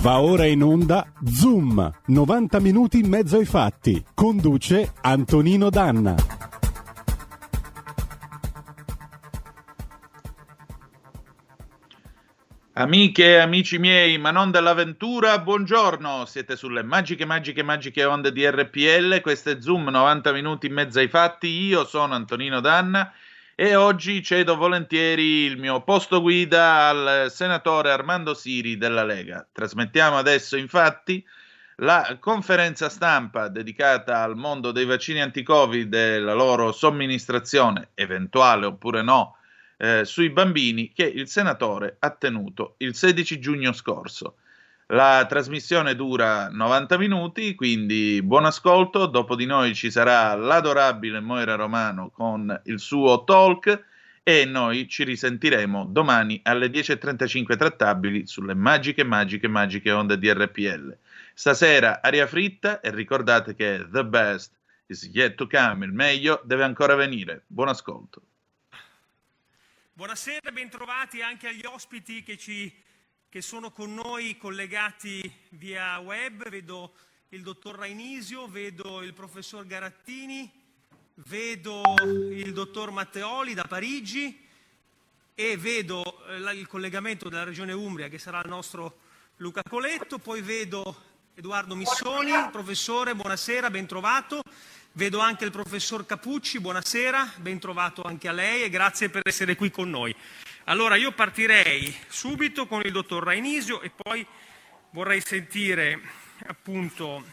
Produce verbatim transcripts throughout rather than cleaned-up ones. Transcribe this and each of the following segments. Va ora in onda Zoom, novanta minuti in mezzo ai fatti. Conduce Antonino Danna. Amiche e amici miei, ma non dell'avventura, buongiorno. Siete sulle magiche, magiche, magiche onde di R P L. Questo è Zoom, novanta minuti in mezzo ai fatti. Io sono Antonino Danna e oggi cedo volentieri il mio posto guida al senatore Armando Siri della Lega. Trasmettiamo adesso infatti la conferenza stampa dedicata al mondo dei vaccini anti-Covid e la loro somministrazione, eventuale oppure no, eh, sui bambini, che il senatore ha tenuto il sedici giugno scorso. La trasmissione dura novanta minuti, quindi buon ascolto. Dopo di noi ci sarà l'adorabile Moira Romano con il suo talk e noi ci risentiremo domani alle dieci e trentacinque trattabili sulle magiche, magiche, magiche onde di R P L. Stasera aria fritta e ricordate che the best is yet to come, il meglio deve ancora venire. Buon ascolto. Buonasera, bentrovati anche agli ospiti che ci... che sono con noi collegati via web. Vedo il dottor Rainisio, vedo il professor Garattini, vedo il dottor Matteoli da Parigi e vedo il collegamento della regione Umbria che sarà il nostro Luca Coletto, poi vedo Edoardo Missoni. Professore, buonasera, ben trovato. Vedo anche il professor Capucci, buonasera, ben trovato anche a lei e grazie per essere qui con noi. Allora io partirei subito con il dottor Rainisio e poi vorrei sentire appunto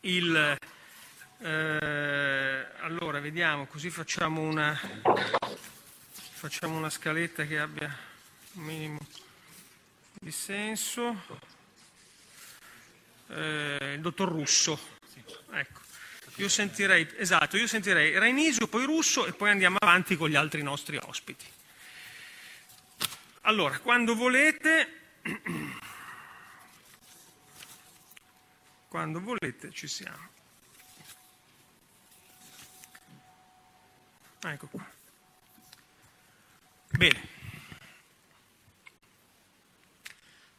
il... Eh, allora vediamo, così facciamo una, facciamo una scaletta che abbia un minimo di senso. Eh, il dottor Russo, ecco. Io sentirei, esatto, io sentirei Rainisio, poi Russo e poi andiamo avanti con gli altri nostri ospiti. Allora, quando volete, quando volete ci siamo. Ecco qua. Bene.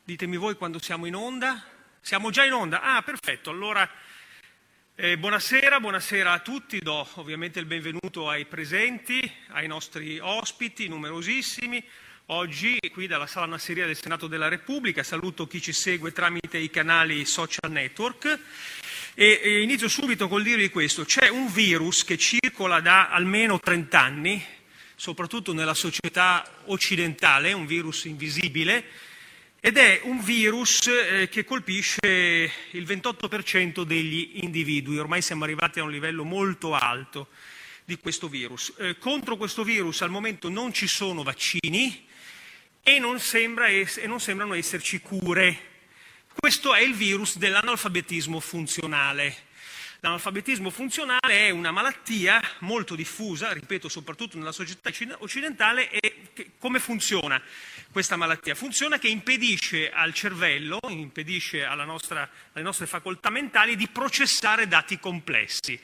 Ditemi voi quando siamo in onda. Siamo già in onda? Ah, perfetto. Allora, eh, buonasera, buonasera a tutti. Do ovviamente il benvenuto ai presenti, ai nostri ospiti, numerosissimi. Oggi qui dalla Sala Nasseria del Senato della Repubblica saluto chi ci segue tramite i canali social network e, e inizio subito col dirvi questo. C'è un virus che circola da almeno trent'anni, soprattutto nella società occidentale, un virus invisibile, ed è un virus eh, che colpisce il ventotto per cento degli individui. Ormai siamo arrivati a un livello molto alto di questo virus. Eh, contro questo virus al momento non ci sono vaccini, E non, sembra es- e non sembrano esserci cure. Questo è il virus dell'analfabetismo funzionale. L'analfabetismo funzionale è una malattia molto diffusa, ripeto, soprattutto nella società occidentale. E che, come funziona questa malattia? Funziona che impedisce al cervello, impedisce alla nostra, alle nostre facoltà mentali di processare dati complessi.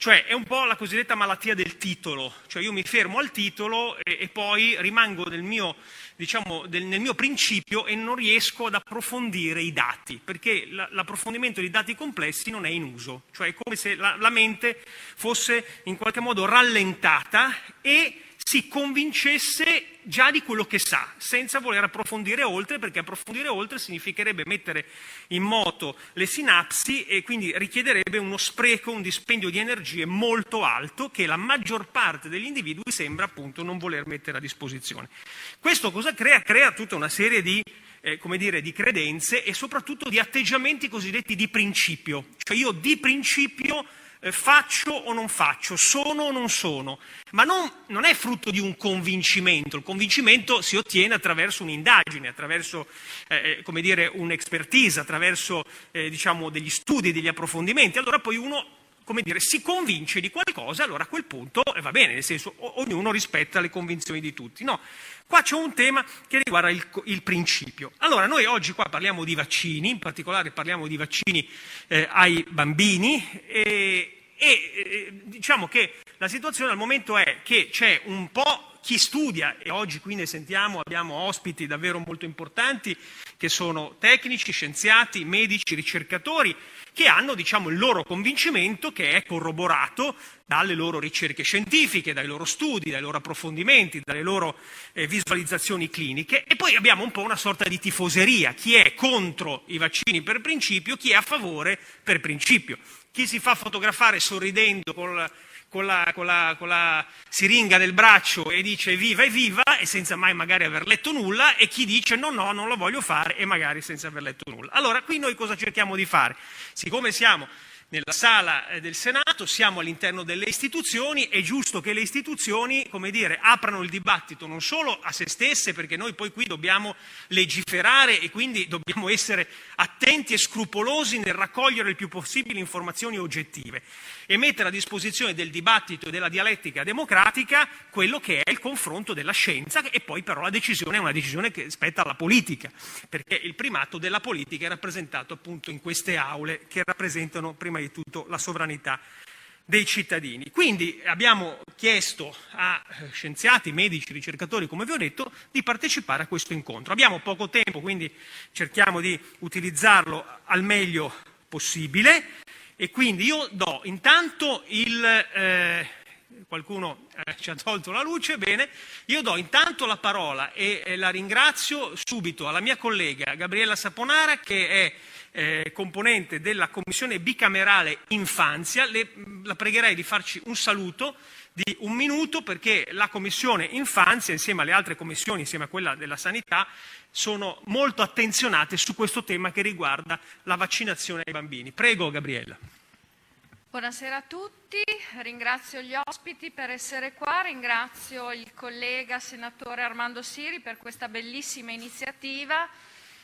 Cioè è un po' la cosiddetta malattia del titolo, cioè io mi fermo al titolo e, e poi rimango nel mio, diciamo, del, nel mio principio e non riesco ad approfondire i dati, perché la, l'approfondimento di dati complessi non è in uso, cioè è come se la, la mente fosse in qualche modo rallentata e si convincesse già di quello che sa, senza voler approfondire oltre, perché approfondire oltre significherebbe mettere in moto le sinapsi e quindi richiederebbe uno spreco, un dispendio di energie molto alto che la maggior parte degli individui sembra appunto non voler mettere a disposizione. Questo cosa crea? Crea tutta una serie di, eh, come dire, di credenze e soprattutto di atteggiamenti cosiddetti di principio, cioè io di principio faccio o non faccio, sono o non sono, ma non, non è frutto di un convincimento. Il convincimento si ottiene attraverso un'indagine, attraverso eh, come dire, un'expertise, attraverso eh, diciamo, degli studi, degli approfondimenti. Allora poi uno, come dire, si convince di qualcosa, allora a quel punto eh, va bene, nel senso o- ognuno rispetta le convinzioni di tutti. No, qua c'è un tema che riguarda il, il principio. Allora noi oggi qua parliamo di vaccini, in particolare parliamo di vaccini eh, ai bambini e, e eh, diciamo che la situazione al momento è che c'è un po' chi studia, e oggi qui ne sentiamo, abbiamo ospiti davvero molto importanti che sono tecnici, scienziati, medici, ricercatori, che hanno, diciamo, il loro convincimento, che è corroborato dalle loro ricerche scientifiche, dai loro studi, dai loro approfondimenti, dalle loro eh, visualizzazioni cliniche, e poi abbiamo un po' una sorta di tifoseria: chi è contro i vaccini per principio, chi è a favore per principio, chi si fa fotografare sorridendo col, con, la, con, la, con la siringa nel braccio e dice viva e viva e senza mai magari aver letto nulla, e chi dice no no non lo voglio fare e magari senza aver letto nulla. Allora qui noi cosa cerchiamo di fare? Siccome siamo nella sala del Senato, siamo all'interno delle istituzioni, è giusto che le istituzioni, come dire, aprano il dibattito non solo a se stesse, perché noi poi qui dobbiamo legiferare e quindi dobbiamo essere attenti e scrupolosi nel raccogliere il più possibile informazioni oggettive e mettere a disposizione del dibattito e della dialettica democratica quello che è il confronto della scienza, e poi però la decisione è una decisione che spetta alla politica, perché il primato della politica è rappresentato appunto in queste aule che rappresentano prima di tutto la sovranità dei cittadini. Quindi abbiamo chiesto a scienziati, medici, ricercatori, come vi ho detto, di partecipare a questo incontro. Abbiamo poco tempo, quindi cerchiamo di utilizzarlo al meglio possibile, e quindi io do intanto il... Eh, qualcuno eh, ci ha tolto la luce, bene, io do intanto la parola e, e la ringrazio subito alla mia collega Gabriella Saponara, che è Eh, componente della Commissione bicamerale Infanzia. Le, la pregherei di farci un saluto di un minuto, perché la Commissione Infanzia, insieme alle altre commissioni, insieme a quella della Sanità, sono molto attenzionate su questo tema che riguarda la vaccinazione ai bambini. Prego, Gabriella. Buonasera a tutti, ringrazio gli ospiti per essere qua, ringrazio il collega senatore Armando Siri per questa bellissima iniziativa.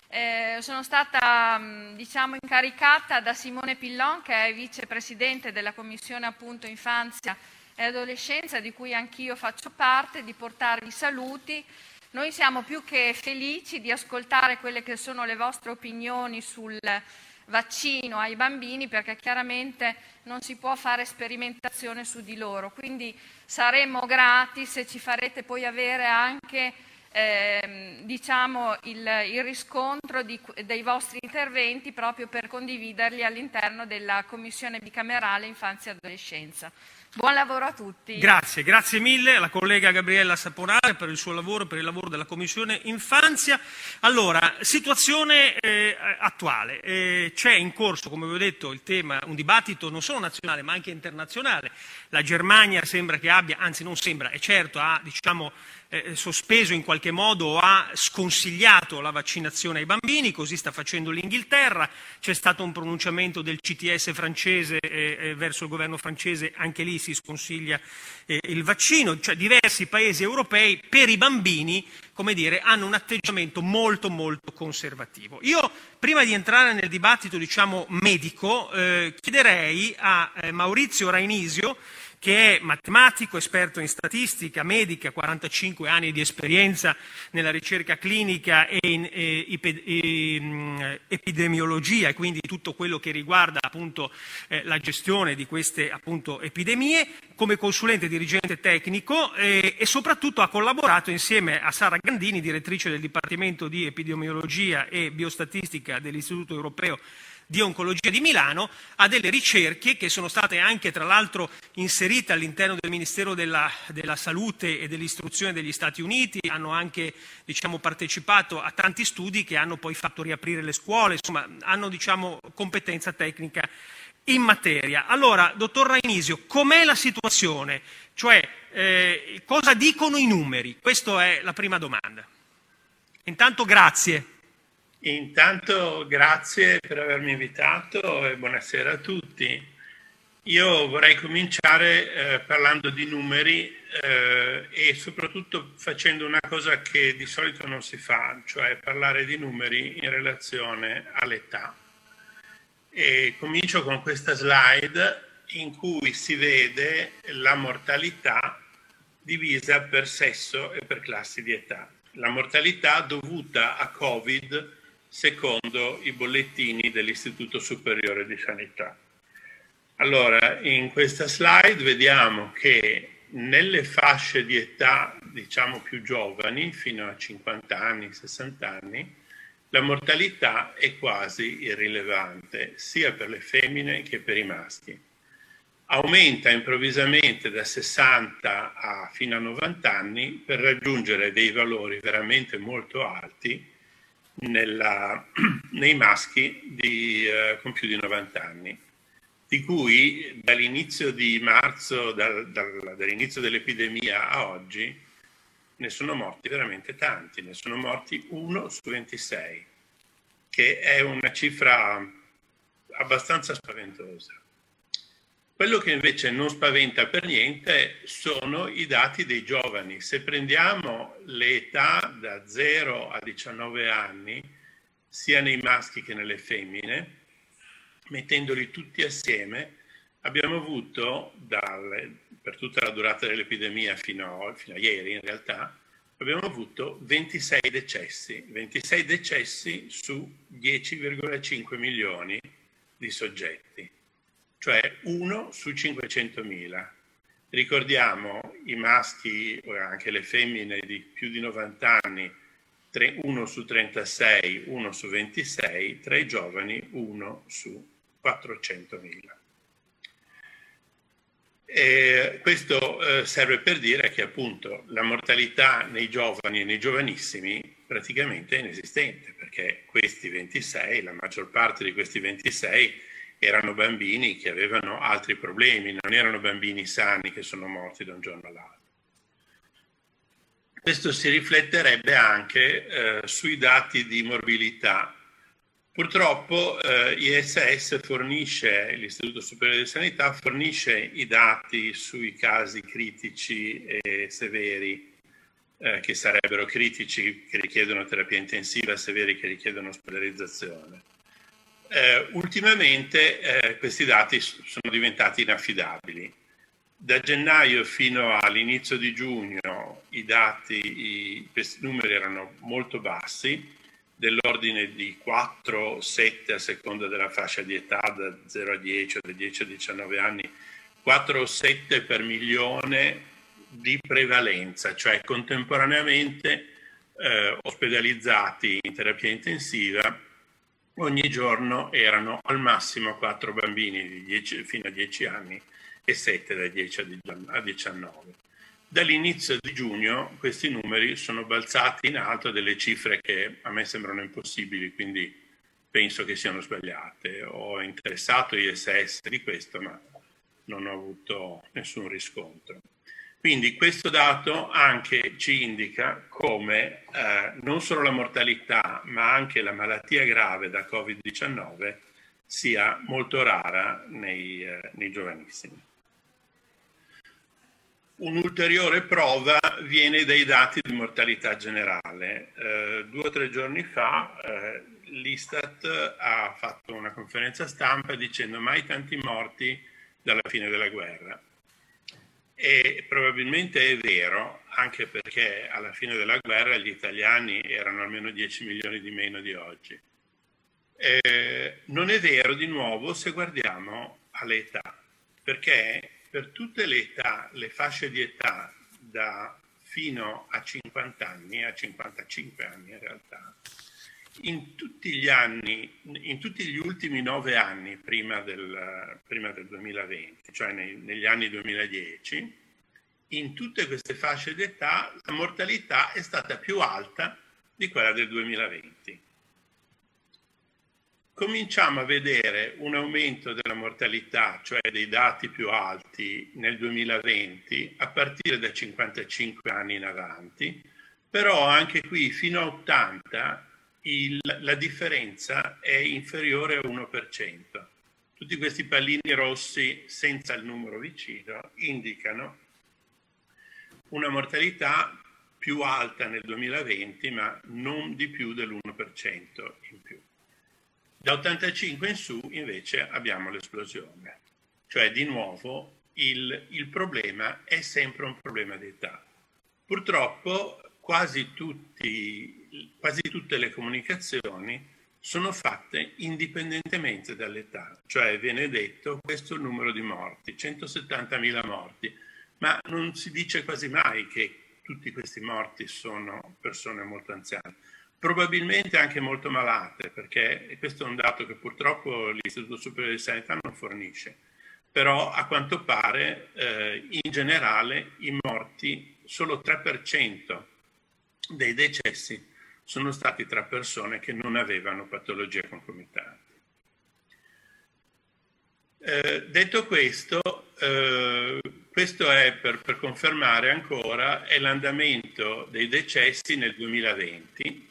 Eh, sono stata diciamo incaricata da Simone Pillon, che è vicepresidente della Commissione appunto Infanzia e Adolescenza, di cui anch'io faccio parte, di portarvi saluti. Noi siamo più che felici di ascoltare quelle che sono le vostre opinioni sul vaccino ai bambini, perché chiaramente non si può fare sperimentazione su di loro, quindi saremo grati se ci farete poi avere anche Eh, diciamo il, il riscontro di, dei vostri interventi, proprio per condividerli all'interno della Commissione bicamerale Infanzia e Adolescenza. Buon lavoro a tutti. Grazie, grazie mille alla collega Gabriella Saponara per il suo lavoro, per il lavoro della Commissione Infanzia. Allora, situazione eh, attuale. Eh, c'è in corso, come vi ho detto, il tema, un dibattito non solo nazionale ma anche internazionale. La Germania sembra che abbia, anzi non sembra, è certo, ha diciamo Eh, sospeso in qualche modo o ha sconsigliato la vaccinazione ai bambini, così sta facendo l'Inghilterra. C'è stato un pronunciamento del C T S francese eh, eh, verso il governo francese, anche lì si sconsiglia eh, il vaccino. Cioè, diversi paesi europei per i bambini, come dire, hanno un atteggiamento molto molto conservativo. Io, prima di entrare nel dibattito diciamo medico, eh, chiederei a eh, Maurizio Rainisio, che è matematico, esperto in statistica medica, quarantacinque anni di esperienza nella ricerca clinica e in eh, ipe, eh, epidemiologia, e quindi tutto quello che riguarda appunto eh, la gestione di queste appunto epidemie, come consulente dirigente tecnico eh, e soprattutto ha collaborato insieme a Sara Gandini, direttrice del Dipartimento di Epidemiologia e Biostatistica dell'Istituto Europeo di Oncologia di Milano, a delle ricerche che sono state anche tra l'altro inserite all'interno del Ministero della, della Salute e dell'Istruzione degli Stati Uniti. Hanno anche diciamo partecipato a tanti studi che hanno poi fatto riaprire le scuole, insomma hanno diciamo competenza tecnica in materia. Allora, dottor Rainisio, com'è la situazione? Cioè, eh, cosa dicono i numeri? Questa è la prima domanda. Intanto grazie. Intanto grazie per avermi invitato e buonasera a tutti. Io vorrei cominciare eh, parlando di numeri eh, e soprattutto facendo una cosa che di solito non si fa, cioè parlare di numeri in relazione all'età. E comincio con questa slide in cui si vede la mortalità divisa per sesso e per classi di età. La mortalità dovuta a Covid secondo i bollettini dell'Istituto Superiore di Sanità. Allora, in questa slide vediamo che nelle fasce di età, diciamo, più giovani, fino a cinquanta anni, sessanta anni, la mortalità è quasi irrilevante, sia per le femmine che per i maschi. Aumenta improvvisamente da sessanta a fino a novanta anni per raggiungere dei valori veramente molto alti nella, nei maschi di, eh, con più di novanta anni, di cui dall'inizio di marzo, dal, dal, dall'inizio dell'epidemia a oggi, ne sono morti veramente tanti, ne sono morti uno su ventisei, che è una cifra abbastanza spaventosa. Quello che invece non spaventa per niente sono i dati dei giovani. Se prendiamo l'età da zero a diciannove anni, sia nei maschi che nelle femmine, mettendoli tutti assieme, abbiamo avuto, dalle, per tutta la durata dell'epidemia fino a, fino a ieri in realtà, abbiamo avuto ventisei decessi, ventisei decessi su dieci virgola cinque milioni di soggetti, cioè uno su cinquecentomila. Ricordiamo i maschi, o anche le femmine di più di novanta anni, uno su trentasei, uno su ventisei, tra i giovani uno su quattrocentomila. E questo eh, serve per dire che appunto la mortalità nei giovani e nei giovanissimi praticamente è inesistente, perché questi ventisei, la maggior parte di questi ventisei, erano bambini che avevano altri problemi, non erano bambini sani che sono morti da un giorno all'altro. Questo si rifletterebbe anche eh, sui dati di morbilità. Purtroppo eh, I S S fornisce, l'Istituto Superiore di Sanità, fornisce i dati sui casi critici e severi, eh, che sarebbero critici, che richiedono terapia intensiva, severi che richiedono ospedalizzazione. Eh, ultimamente eh, questi dati sono diventati inaffidabili. Da gennaio fino all'inizio di giugno i dati, i, questi numeri erano molto bassi, dell'ordine di quattro o sette a seconda della fascia di età, da zero a dieci o da dieci a diciannove anni, quattro o sette per milione di prevalenza, cioè contemporaneamente eh, ospedalizzati in terapia intensiva. Ogni giorno erano al massimo quattro bambini di dieci, fino a dieci anni e sette da dieci a diciannove. Dall'inizio di giugno questi numeri sono balzati in alto, delle cifre che a me sembrano impossibili, quindi penso che siano sbagliate. Ho interessato I S S di questo, ma non ho avuto nessun riscontro. Quindi questo dato anche ci indica come eh, non solo la mortalità, ma anche la malattia grave da covid diciannove sia molto rara nei, eh, nei giovanissimi. Un'ulteriore prova viene dai dati di mortalità generale. Eh, due o tre giorni fa eh, l'Istat ha fatto una conferenza stampa dicendo mai tanti morti dalla fine della guerra. E probabilmente è vero, anche perché alla fine della guerra gli italiani erano almeno dieci milioni di meno di oggi. Eh, non è vero di nuovo se guardiamo alle età, perché per tutte le età, le fasce di età da fino a cinquanta anni, a cinquantacinque anni in realtà, in tutti gli anni, in tutti gli ultimi nove anni prima del, prima del duemilaventi, cioè nei, negli anni duemiladieci, in tutte queste fasce d'età la mortalità è stata più alta di quella del duemilaventi. Cominciamo a vedere un aumento della mortalità, cioè dei dati più alti nel duemilaventi, a partire da cinquantacinque anni in avanti, però anche qui fino a ottanta Il, la differenza è inferiore all'uno per cento. Tutti questi pallini rossi senza il numero vicino indicano una mortalità più alta nel duemilaventi, ma non di più dell'uno per cento in più. Da ottantacinque in su invece abbiamo l'esplosione. Cioè di nuovo il, il problema è sempre un problema di età. Purtroppo quasi tutti Quasi tutte le comunicazioni sono fatte indipendentemente dall'età, cioè viene detto questo numero di morti, centosettantamila morti, ma non si dice quasi mai che tutti questi morti sono persone molto anziane, probabilmente anche molto malate, perché questo è un dato che purtroppo l'Istituto Superiore di Sanità non fornisce, però a quanto pare eh, in generale i morti, solo tre per cento dei decessi sono stati tra persone che non avevano patologie concomitanti. Eh, detto questo, eh, questo è per, per confermare ancora è l'andamento dei decessi nel duemilaventi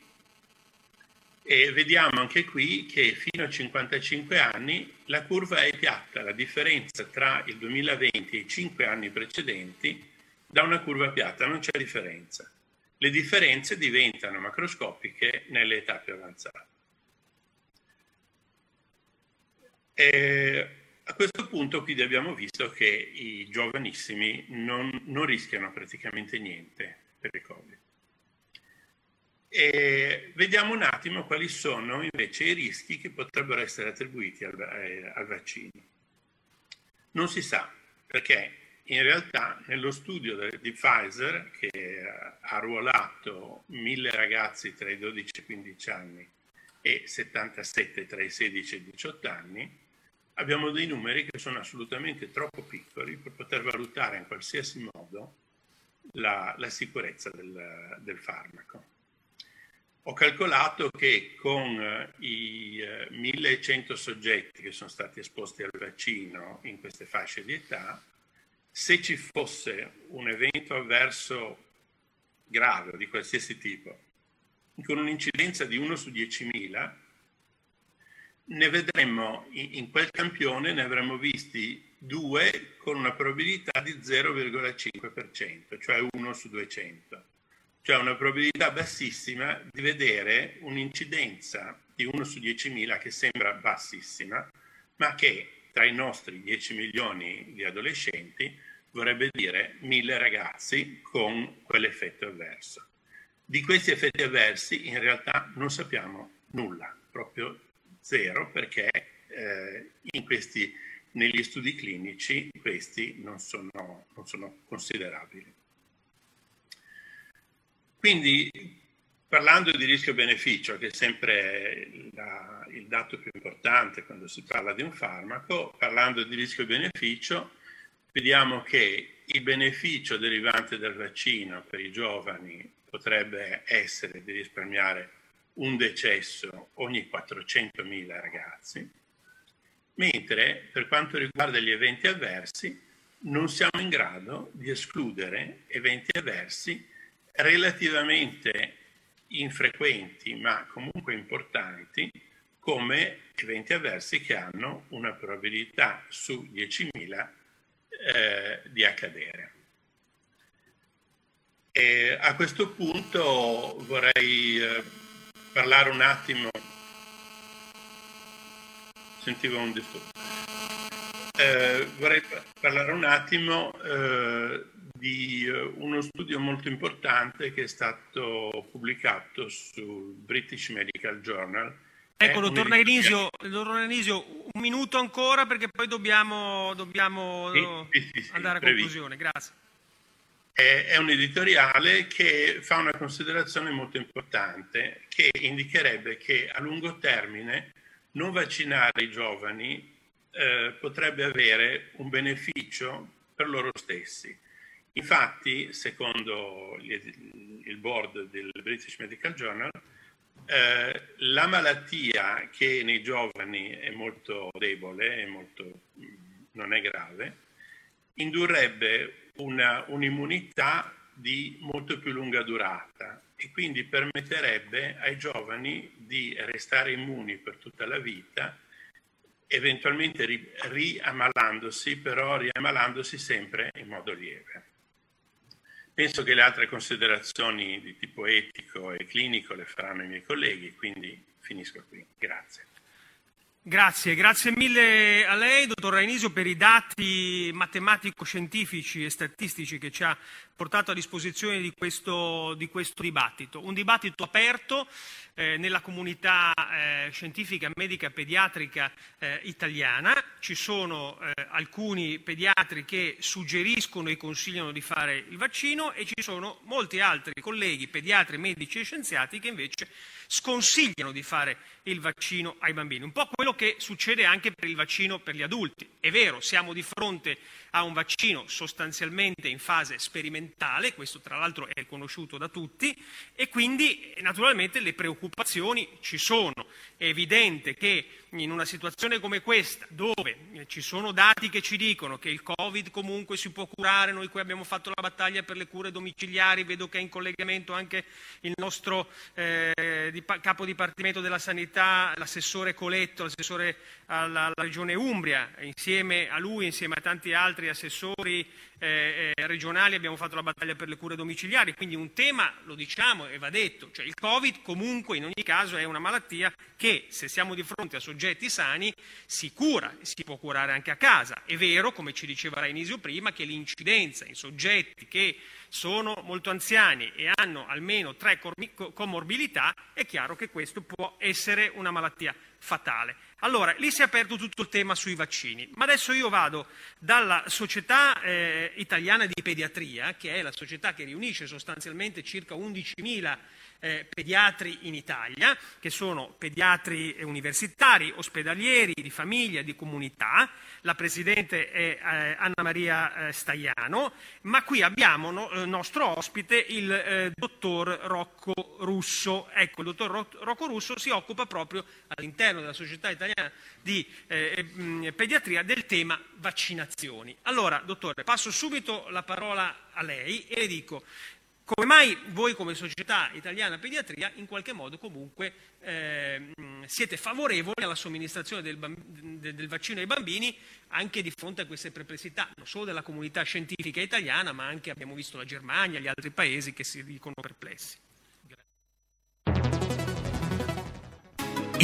e vediamo anche qui che fino a cinquantacinque anni la curva è piatta, la differenza tra il duemilaventi e i cinque anni precedenti da una curva piatta, non c'è differenza. Le differenze diventano macroscopiche nelle età più avanzate. E a questo punto qui abbiamo visto che i giovanissimi non, non rischiano praticamente niente per il Covid. E vediamo un attimo quali sono invece i rischi che potrebbero essere attribuiti al, al vaccino. Non si sa, perché in realtà nello studio di Pfizer, che ha ruolato mille ragazzi tra i dodici e i quindici anni e settantasette tra i sedici e i diciotto anni, abbiamo dei numeri che sono assolutamente troppo piccoli per poter valutare in qualsiasi modo la, la sicurezza del, del farmaco. Ho calcolato che con i millecento soggetti che sono stati esposti al vaccino in queste fasce di età, se ci fosse un evento avverso grave di qualsiasi tipo, con un'incidenza di uno su diecimila, ne vedremmo in quel campione, ne avremmo visti due con una probabilità di zero virgola cinque per cento, cioè uno su duecento. Cioè una probabilità bassissima di vedere un'incidenza di uno su diecimila che sembra bassissima, ma che tra i nostri dieci milioni di adolescenti vorrebbe dire mille ragazzi con quell'effetto avverso. Di questi effetti avversi in realtà non sappiamo nulla, proprio zero, perché eh, in questi, negli studi clinici questi non sono, non sono considerabili. Quindi, parlando di rischio-beneficio, che è sempre la, il dato più importante quando si parla di un farmaco, parlando di rischio-beneficio, vediamo che il beneficio derivante dal vaccino per i giovani potrebbe essere di risparmiare un decesso ogni quattrocentomila ragazzi, mentre per quanto riguarda gli eventi avversi non siamo in grado di escludere eventi avversi relativamente infrequenti ma comunque importanti come eventi avversi che hanno una probabilità su diecimila eh, di accadere. E a questo punto vorrei eh, parlare un attimo, sentivo un disturbo, eh, vorrei parlare un attimo eh, di uno studio molto importante che è stato pubblicato sul British Medical Journal. Ecco, dottor Rainisio, un minuto ancora perché poi dobbiamo, dobbiamo sì, sì, sì, andare sì, a conclusione. Grazie. È, è un editoriale che fa una considerazione molto importante che indicherebbe che a lungo termine non vaccinare i giovani eh, potrebbe avere un beneficio per loro stessi. Infatti, secondo il board del British Medical Journal, eh, la malattia che nei giovani è molto debole, è molto, non è grave, indurrebbe una, un'immunità di molto più lunga durata e quindi permetterebbe ai giovani di restare immuni per tutta la vita, eventualmente ri, riammalandosi, però riammalandosi sempre in modo lieve. Penso che le altre considerazioni di tipo etico e clinico le faranno i miei colleghi, quindi finisco qui. Grazie. Grazie, grazie mille a lei, dottor Rainisio, per i dati matematico-scientifici e statistici che ci ha portato a disposizione di questo, di questo dibattito. Un dibattito aperto eh, nella comunità eh, scientifica, medica, pediatrica eh, italiana. Ci sono eh, alcuni pediatri che suggeriscono e consigliano di fare il vaccino e ci sono molti altri colleghi, pediatri, medici e scienziati che invece sconsigliano di fare il vaccino ai bambini. Un po' quello che succede anche per il vaccino per gli adulti. È vero, siamo di fronte a un vaccino sostanzialmente in fase sperimentale, questo tra l'altro è conosciuto da tutti, e quindi naturalmente le preoccupazioni ci sono. È evidente che in una situazione come questa, dove ci sono dati che ci dicono che il Covid comunque si può curare, noi qui abbiamo fatto la battaglia per le cure domiciliari, vedo che è in collegamento anche il nostro eh, di, capo dipartimento della sanità, l'assessore Coletto, l'assessore alla, alla regione Umbria, insieme a lui, insieme a tanti altri assessori eh, regionali abbiamo fatto la battaglia per le cure domiciliari, quindi un tema, lo diciamo e va detto, cioè il Covid comunque in ogni caso è una malattia che, se siamo di fronte a soggetti sani, si cura, si può curare anche a casa. È vero, come ci diceva Rainisio prima, che l'incidenza in soggetti che sono molto anziani e hanno almeno tre comorbilità, è chiaro che questo può essere una malattia fatale. Allora, lì si è aperto tutto il tema sui vaccini, ma adesso io vado dalla Società eh, Italiana di Pediatria, che è la società che riunisce sostanzialmente circa undicimila eh, pediatri in Italia, che sono pediatri universitari, ospedalieri, di famiglia, di comunità. La presidente è eh, Anna Maria eh, Staiano, ma qui abbiamo no, eh, nostro ospite il eh, dottor Rocco Russo. Ecco, il dottor Ro- Rocco Russo si occupa proprio all'interno della Società Italiana di eh, pediatria del tema vaccinazioni. Allora, dottore, passo subito la parola a lei e le dico come mai voi come Società Italiana Pediatria in qualche modo comunque eh, siete favorevoli alla somministrazione del, del, del vaccino ai bambini, anche di fronte a queste perplessità non solo della comunità scientifica italiana, ma anche abbiamo visto la Germania e gli altri paesi che si dicono perplessi.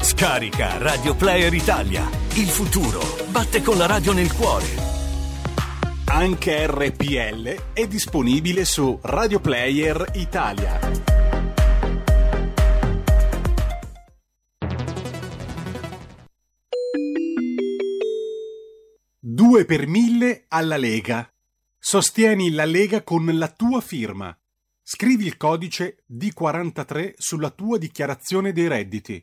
Scarica Radio Player Italia. Il futuro batte con la radio nel cuore. Anche R P L è disponibile su Radio Player Italia. Due per mille alla Lega. Sostieni la Lega con la tua firma. Scrivi il codice D quarantatré sulla tua dichiarazione dei redditi.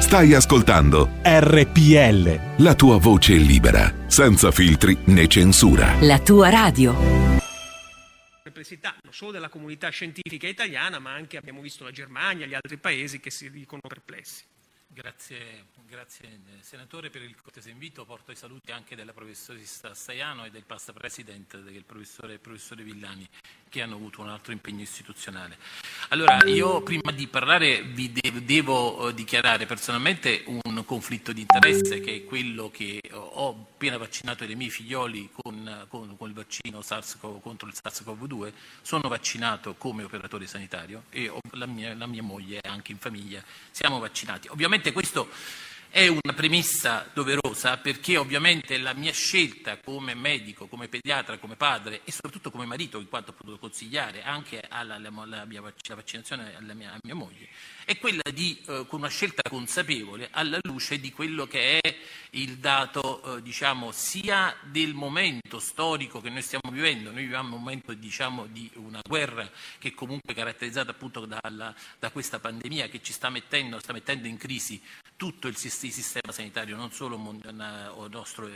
Stai ascoltando R P L, la tua voce libera, senza filtri né censura. La tua radio. Perplessità non solo della comunità scientifica italiana, ma anche abbiamo visto la Germania e gli altri paesi che si dicono perplessi. Grazie, grazie senatore per il cortese invito. Porto i saluti anche della professoressa Staiano e del past president, del professore, professore Villani, che hanno avuto un altro impegno istituzionale. Allora, io prima di parlare vi de- devo dichiarare personalmente un conflitto di interesse, che è quello che ho appena vaccinato i miei figlioli con, con, con il vaccino SARS-Co- contro il SARS-CoV due. Sono vaccinato come operatore sanitario e ho, la, mia, la mia moglie anche in famiglia siamo vaccinati. Ovviamente questo è una premessa doverosa, perché ovviamente la mia scelta come medico, come pediatra, come padre e soprattutto come marito, in quanto ho potuto consigliare anche alla, alla, alla mia, la vaccinazione alla mia, a mia moglie, è quella di, eh, con una scelta consapevole, alla luce di quello che è il dato, eh, diciamo, sia del momento storico che noi stiamo vivendo. Noi viviamo un momento, diciamo, di una guerra che è comunque caratterizzata appunto dalla, da questa pandemia che ci sta mettendo, sta mettendo in crisi tutto il sistema sì, sistema sanitario non solo nostro,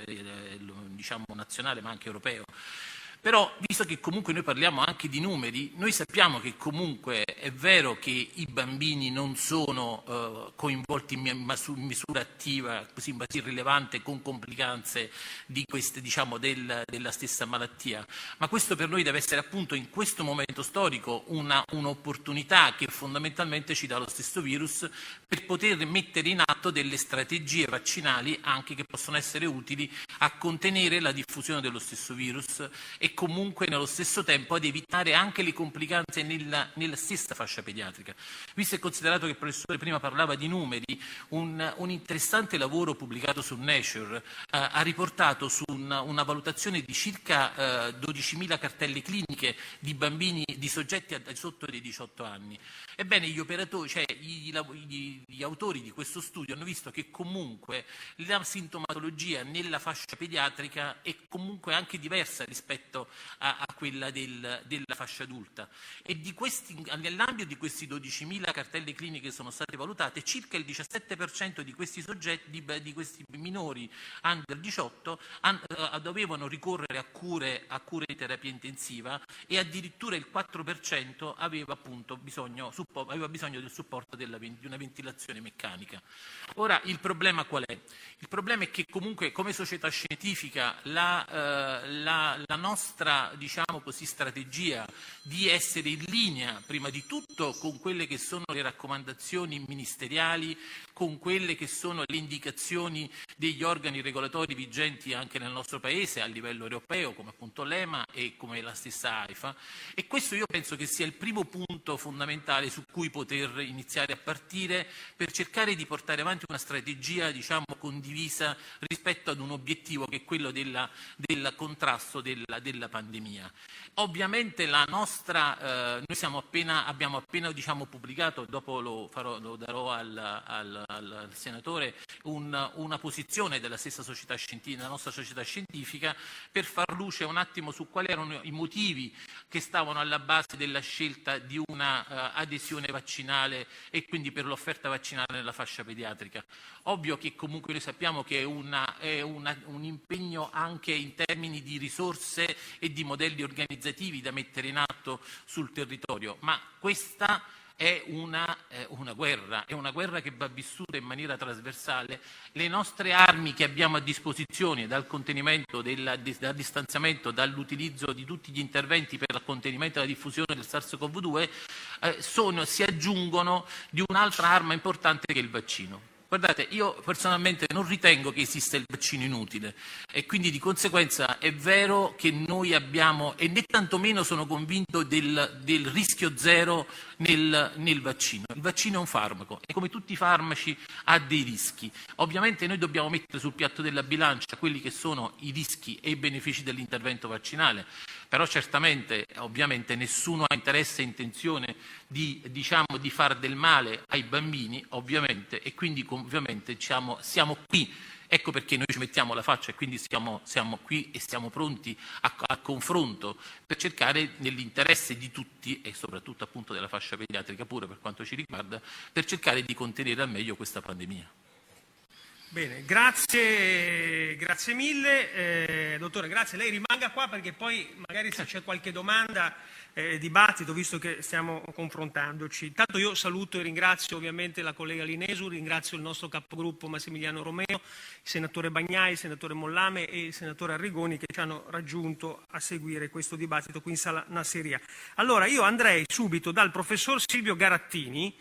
diciamo, nazionale, ma anche europeo. Però, visto che comunque noi parliamo anche di numeri, noi sappiamo che comunque è vero che i bambini non sono eh, coinvolti in misura attiva, così rilevante, con complicanze di queste, diciamo, del, della stessa malattia, ma questo per noi deve essere appunto in questo momento storico una, un'opportunità che fondamentalmente ci dà lo stesso virus per poter mettere in atto delle strategie vaccinali anche che possono essere utili a contenere la diffusione dello stesso virus e e comunque nello stesso tempo ad evitare anche le complicanze nella, nella stessa fascia pediatrica. Visto e considerato che il professore prima parlava di numeri, un, un interessante lavoro pubblicato su Nature eh, ha riportato su una, una valutazione di circa eh, dodicimila cartelle cliniche di bambini, di soggetti ad, sotto dei diciotto anni. Ebbene, gli operatori, cioè gli, gli, gli autori di questo studio hanno visto che comunque la sintomatologia nella fascia pediatrica è comunque anche diversa rispetto A, a quella del, della fascia adulta, e di questi, nell'ambito di questi dodicimila cartelle cliniche che sono state valutate, circa il diciassette per cento di questi soggetti, di, di questi minori under diciotto an, uh, dovevano ricorrere a cure, a cure di terapia intensiva, e addirittura il quattro per cento aveva appunto bisogno, suppo, aveva bisogno del supporto della, di una ventilazione meccanica. Ora, il problema qual è? Il problema è che comunque come società scientifica la, uh, la, la nostra nostra, diciamo così, strategia di essere in linea prima di tutto con quelle che sono le raccomandazioni ministeriali, con quelle che sono le indicazioni degli organi regolatori vigenti anche nel nostro Paese a livello europeo, come appunto l'E M A e come la stessa AIFA, e questo io penso che sia il primo punto fondamentale su cui poter iniziare a partire per cercare di portare avanti una strategia, diciamo, condivisa rispetto ad un obiettivo che è quello della, del contrasto della della pandemia. Ovviamente la nostra, eh, noi siamo appena, abbiamo appena, diciamo, pubblicato, dopo lo, farò, lo darò al, al, al senatore, un, una posizione della stessa società scientifica, della nostra società scientifica, per far luce un attimo su quali erano i motivi che stavano alla base della scelta di una uh, adesione vaccinale e quindi per l'offerta vaccinale nella fascia pediatrica. Ovvio che comunque noi sappiamo che è, una, è una, un impegno anche in termini di risorse e di modelli organizzativi da mettere in atto sul territorio, ma questa è una, eh, una guerra, è una guerra che va vissuta in maniera trasversale. Le nostre armi che abbiamo a disposizione, dal contenimento, della, dal distanziamento, dall'utilizzo di tutti gli interventi per il contenimento e la diffusione del SARS-CoV due, eh, sono, si aggiungono di un'altra arma importante che è il vaccino. Guardate, io personalmente non ritengo che esista il vaccino inutile e quindi di conseguenza è vero che noi abbiamo, e né tantomeno sono convinto del, del rischio zero nel, nel vaccino. Il vaccino è un farmaco e come tutti i farmaci ha dei rischi. Ovviamente noi dobbiamo mettere sul piatto della bilancia quelli che sono i rischi e i benefici dell'intervento vaccinale, però certamente, ovviamente, nessuno ha interesse e intenzione di, diciamo, di far del male ai bambini, ovviamente, e quindi ovviamente diciamo, siamo qui, ecco perché noi ci mettiamo la faccia e quindi siamo, siamo qui e siamo pronti a, a confronto per cercare, nell'interesse di tutti e soprattutto appunto della fascia pediatrica pure per quanto ci riguarda, per cercare di contenere al meglio questa pandemia. Bene, grazie, grazie mille. Eh, dottore, grazie. Lei rimanga qua perché poi magari se c'è qualche domanda, eh, dibattito, visto che stiamo confrontandoci. Intanto io saluto e ringrazio ovviamente la collega Linesu, ringrazio il nostro capogruppo Massimiliano Romeo, il senatore Bagnai, il senatore Mollame e il senatore Arrigoni che ci hanno raggiunto a seguire questo dibattito qui in Sala Nasseria. Allora io andrei subito dal professor Silvio Garattini.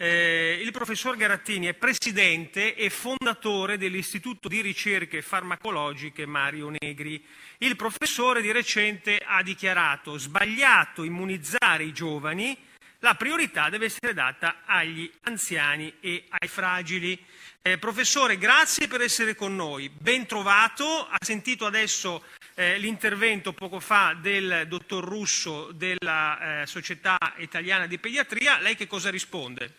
Eh, il professor Garattini è presidente e fondatore dell'Istituto di Ricerche Farmacologiche Mario Negri. Il professore di recente ha dichiarato: sbagliato immunizzare i giovani, la priorità deve essere data agli anziani e ai fragili. Eh, professore, grazie per essere con noi, ben trovato. Ha sentito adesso eh, l'intervento poco fa del dottor Russo della eh, Società Italiana di Pediatria. Lei che cosa risponde?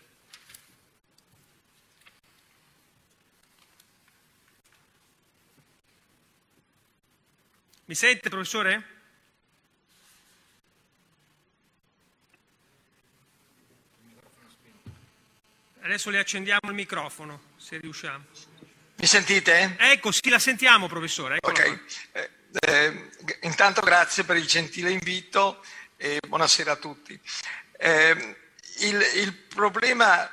Mi sente, professore? Adesso le accendiamo il microfono, se riusciamo. Mi sentite? Ecco, sì, la sentiamo, professore. Eccola. Ok, eh, eh, intanto grazie per il gentile invito e buonasera a tutti. Eh, il, il problema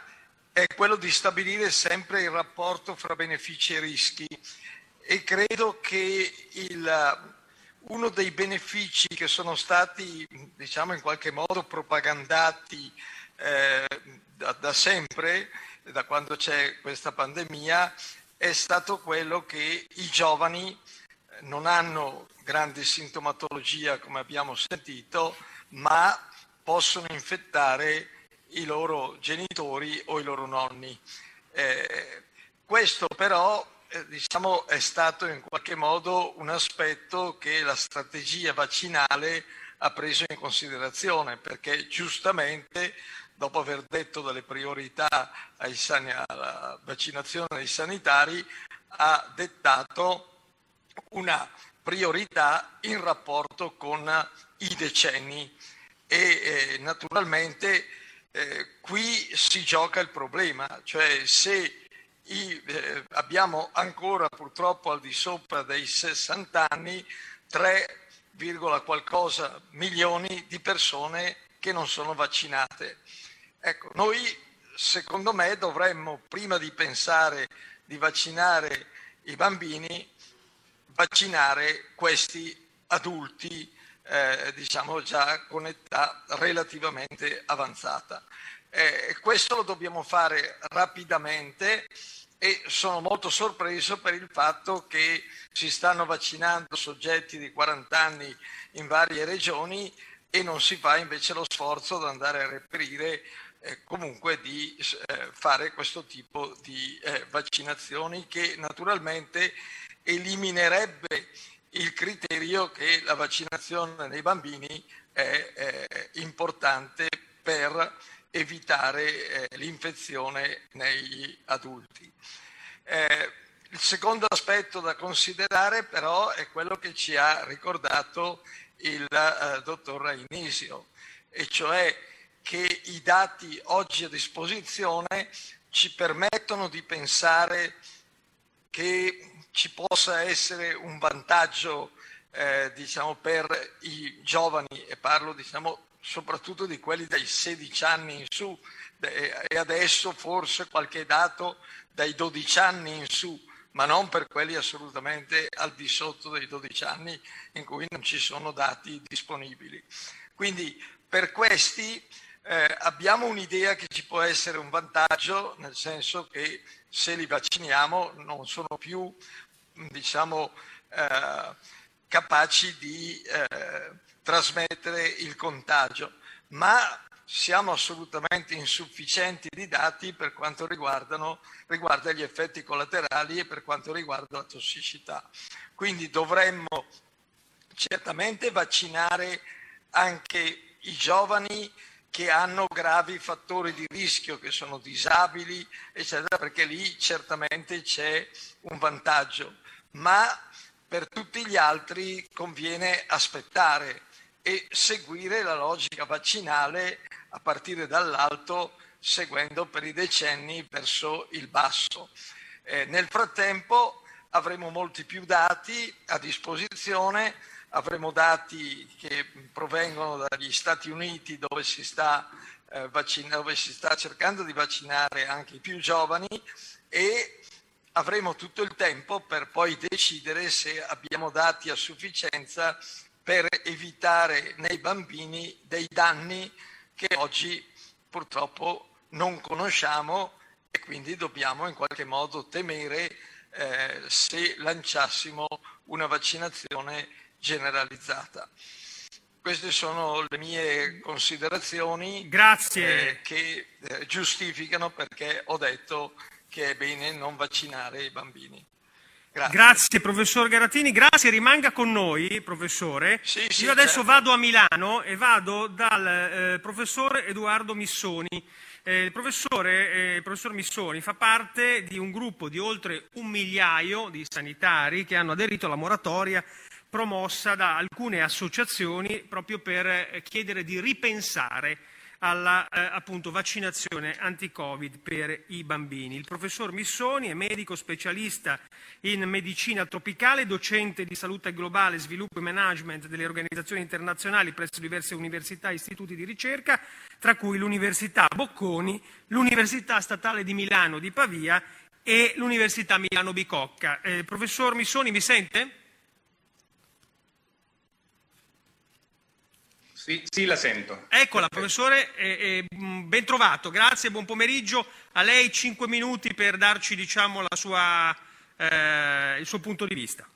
è quello di stabilire sempre il rapporto fra benefici e rischi, e credo che il, uno dei benefici che sono stati, diciamo, in qualche modo propagandati eh, da, da sempre, da quando c'è questa pandemia, è stato quello che i giovani non hanno grande sintomatologia, come abbiamo sentito, ma possono infettare i loro genitori o i loro nonni. Eh, questo però eh, diciamo, è stato in qualche modo un aspetto che la strategia vaccinale ha preso in considerazione, perché giustamente, dopo aver detto delle priorità ai san- alla vaccinazione dei sanitari, ha dettato una priorità in rapporto con i decenni. E eh, naturalmente eh, qui si gioca il problema, cioè se i, eh, abbiamo ancora purtroppo al di sopra dei sessanta anni tre virgola qualcosa milioni di persone che non sono vaccinate. Ecco, noi secondo me dovremmo, prima di pensare di vaccinare i bambini, vaccinare questi adulti, eh, diciamo già con età relativamente avanzata. Eh, questo lo dobbiamo fare rapidamente e sono molto sorpreso per il fatto che si stanno vaccinando soggetti di quaranta anni in varie regioni e non si fa invece lo sforzo di andare a reperire Eh, comunque di eh, fare questo tipo di eh, vaccinazioni, che naturalmente eliminerebbe il criterio che la vaccinazione nei bambini è eh, importante per evitare eh, l'infezione negli adulti. Eh, il secondo aspetto da considerare però è quello che ci ha ricordato il eh, dottor Rainisio, e cioè che i dati oggi a disposizione ci permettono di pensare che ci possa essere un vantaggio eh, diciamo, per i giovani, e parlo diciamo, soprattutto di quelli dai sedici anni in su, e adesso forse qualche dato dai dodici anni in su, ma non per quelli assolutamente al di sotto dei dodici anni in cui non ci sono dati disponibili. Quindi per questi Eh, abbiamo un'idea che ci può essere un vantaggio, nel senso che se li vacciniamo non sono più diciamo, eh, capaci di eh, trasmettere il contagio, ma siamo assolutamente insufficienti di dati per quanto riguardano, riguarda gli effetti collaterali e per quanto riguarda la tossicità. Quindi dovremmo certamente vaccinare anche i giovani che hanno gravi fattori di rischio, che sono disabili, eccetera, perché lì certamente c'è un vantaggio, ma per tutti gli altri conviene aspettare e seguire la logica vaccinale a partire dall'alto, seguendo per i decenni verso il basso. Eh, nel frattempo avremo molti più dati a disposizione. Avremo dati che provengono dagli Stati Uniti, dove si sta, eh, vaccina, dove si sta cercando di vaccinare anche i più giovani, e avremo tutto il tempo per poi decidere se abbiamo dati a sufficienza per evitare nei bambini dei danni che oggi purtroppo non conosciamo, e quindi dobbiamo in qualche modo temere eh, se lanciassimo una vaccinazione generalizzata. Queste sono le mie considerazioni. Grazie. Eh, che eh, giustificano perché ho detto che è bene non vaccinare i bambini. Grazie, grazie professor Garattini, grazie, rimanga con noi professore. Sì, sì, io adesso certo. Vado a Milano e vado dal eh, professor Edoardo Missoni. Eh, il professore, eh, professor Missoni fa parte di un gruppo di oltre un migliaio di sanitari che hanno aderito alla moratoria promossa da alcune associazioni proprio per chiedere di ripensare alla eh, appunto, vaccinazione anti-Covid per i bambini. Il professor Missoni è medico specialista in medicina tropicale, docente di salute globale, sviluppo e management delle organizzazioni internazionali presso diverse università e istituti di ricerca, tra cui l'Università Bocconi, l'Università Statale di Milano di Pavia e l'Università Milano Bicocca. Eh, professor Missoni, mi sente? Sì, sì, la sento. Eccola, professore, eh, eh, ben trovato, grazie, buon pomeriggio. A lei cinque minuti per darci, diciamo, la sua, eh, il suo punto di vista.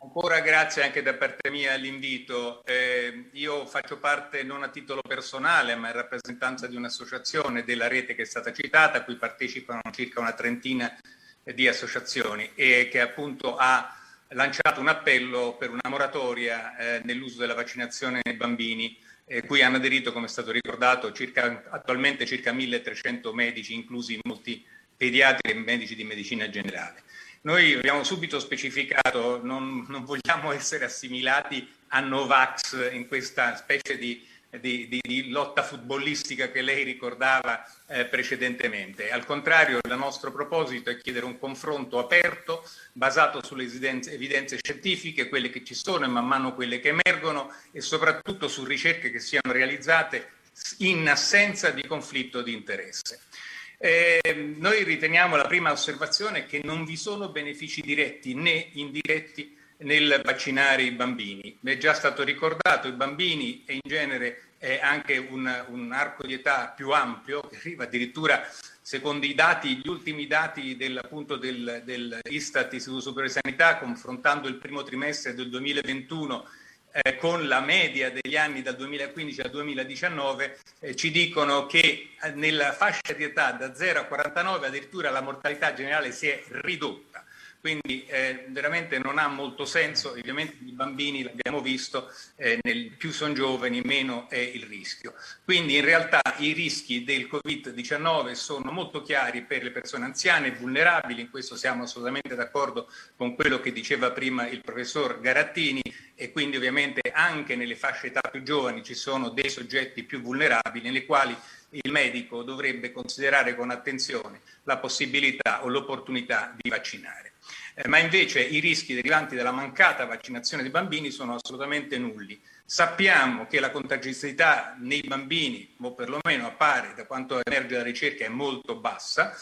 Ancora grazie anche da parte mia all'invito. Eh, io faccio parte non a titolo personale, ma in rappresentanza di un'associazione della rete che è stata citata, a cui partecipano circa una trentina di associazioni e che appunto ha lanciato un appello per una moratoria eh, nell'uso della vaccinazione nei bambini, eh, cui hanno aderito, come è stato ricordato, circa, attualmente circa milletrecento medici, inclusi molti pediatri e medici di medicina generale. Noi abbiamo subito specificato, non, non vogliamo essere assimilati a Novax in questa specie di, di, di, di lotta futbollistica che lei ricordava eh, precedentemente. Al contrario, il nostro proposito è chiedere un confronto aperto, basato sulle evidenze, evidenze scientifiche, quelle che ci sono e man mano quelle che emergono, e soprattutto su ricerche che siano realizzate in assenza di conflitto di interesse. Eh, noi riteniamo, la prima osservazione, che non vi sono benefici diretti né indiretti nel vaccinare i bambini. È già stato ricordato, i bambini e in genere è anche un, un arco di età più ampio, che arriva addirittura, secondo i dati, gli ultimi dati del, appunto del, del Istat, Istituto Superiore di Sanità, confrontando il primo trimestre del duemilaventuno Eh, con la media degli anni dal duemilaquindici al duemiladiciannove, eh, ci dicono che nella fascia di età da zero a quarantanove addirittura la mortalità generale si è ridotta. Quindi eh, veramente non ha molto senso. Ovviamente i bambini, l'abbiamo visto, eh, nel, più sono giovani meno è il rischio. Quindi in realtà i rischi del covid diciannove sono molto chiari per le persone anziane e vulnerabili, in questo siamo assolutamente d'accordo con quello che diceva prima il professor Garattini, e quindi ovviamente anche nelle fasce età più giovani ci sono dei soggetti più vulnerabili, nei quali il medico dovrebbe considerare con attenzione la possibilità o l'opportunità di vaccinare. Eh, ma invece i rischi derivanti dalla mancata vaccinazione dei bambini sono assolutamente nulli. Sappiamo che la contagiosità nei bambini, o perlomeno appare, da quanto emerge la ricerca, è molto bassa,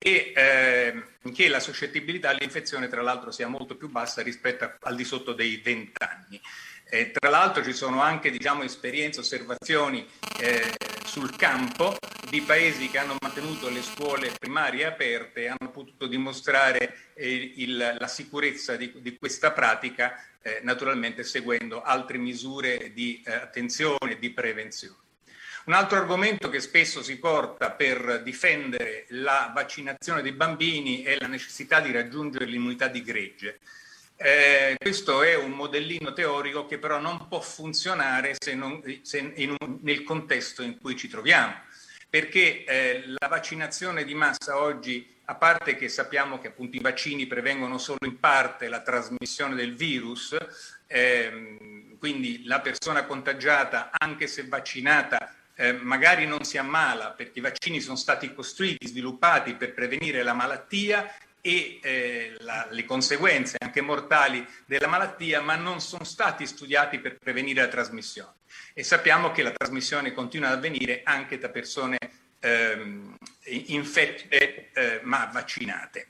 e eh, che la suscettibilità all'infezione tra l'altro sia molto più bassa rispetto a, al di sotto dei venti anni. Eh, tra l'altro ci sono anche, diciamo, esperienze, osservazioni eh, sul campo di paesi che hanno mantenuto le scuole primarie aperte e hanno potuto dimostrare eh, il, la sicurezza di, di questa pratica, eh, naturalmente seguendo altre misure di eh, attenzione e di prevenzione. Un altro argomento che spesso si porta per difendere la vaccinazione dei bambini è la necessità di raggiungere l'immunità di gregge. Eh, questo è un modellino teorico che però non può funzionare se non, se in un, nel contesto in cui ci troviamo, perché eh, la vaccinazione di massa oggi, a parte che sappiamo che appunto i vaccini prevengono solo in parte la trasmissione del virus, eh, quindi la persona contagiata, anche se vaccinata, Eh, magari non si ammala, perché i vaccini sono stati costruiti, sviluppati per prevenire la malattia e eh, la, le conseguenze anche mortali della malattia, ma non sono stati studiati per prevenire la trasmissione. E sappiamo che la trasmissione continua ad avvenire anche da persone eh, infette eh, ma vaccinate.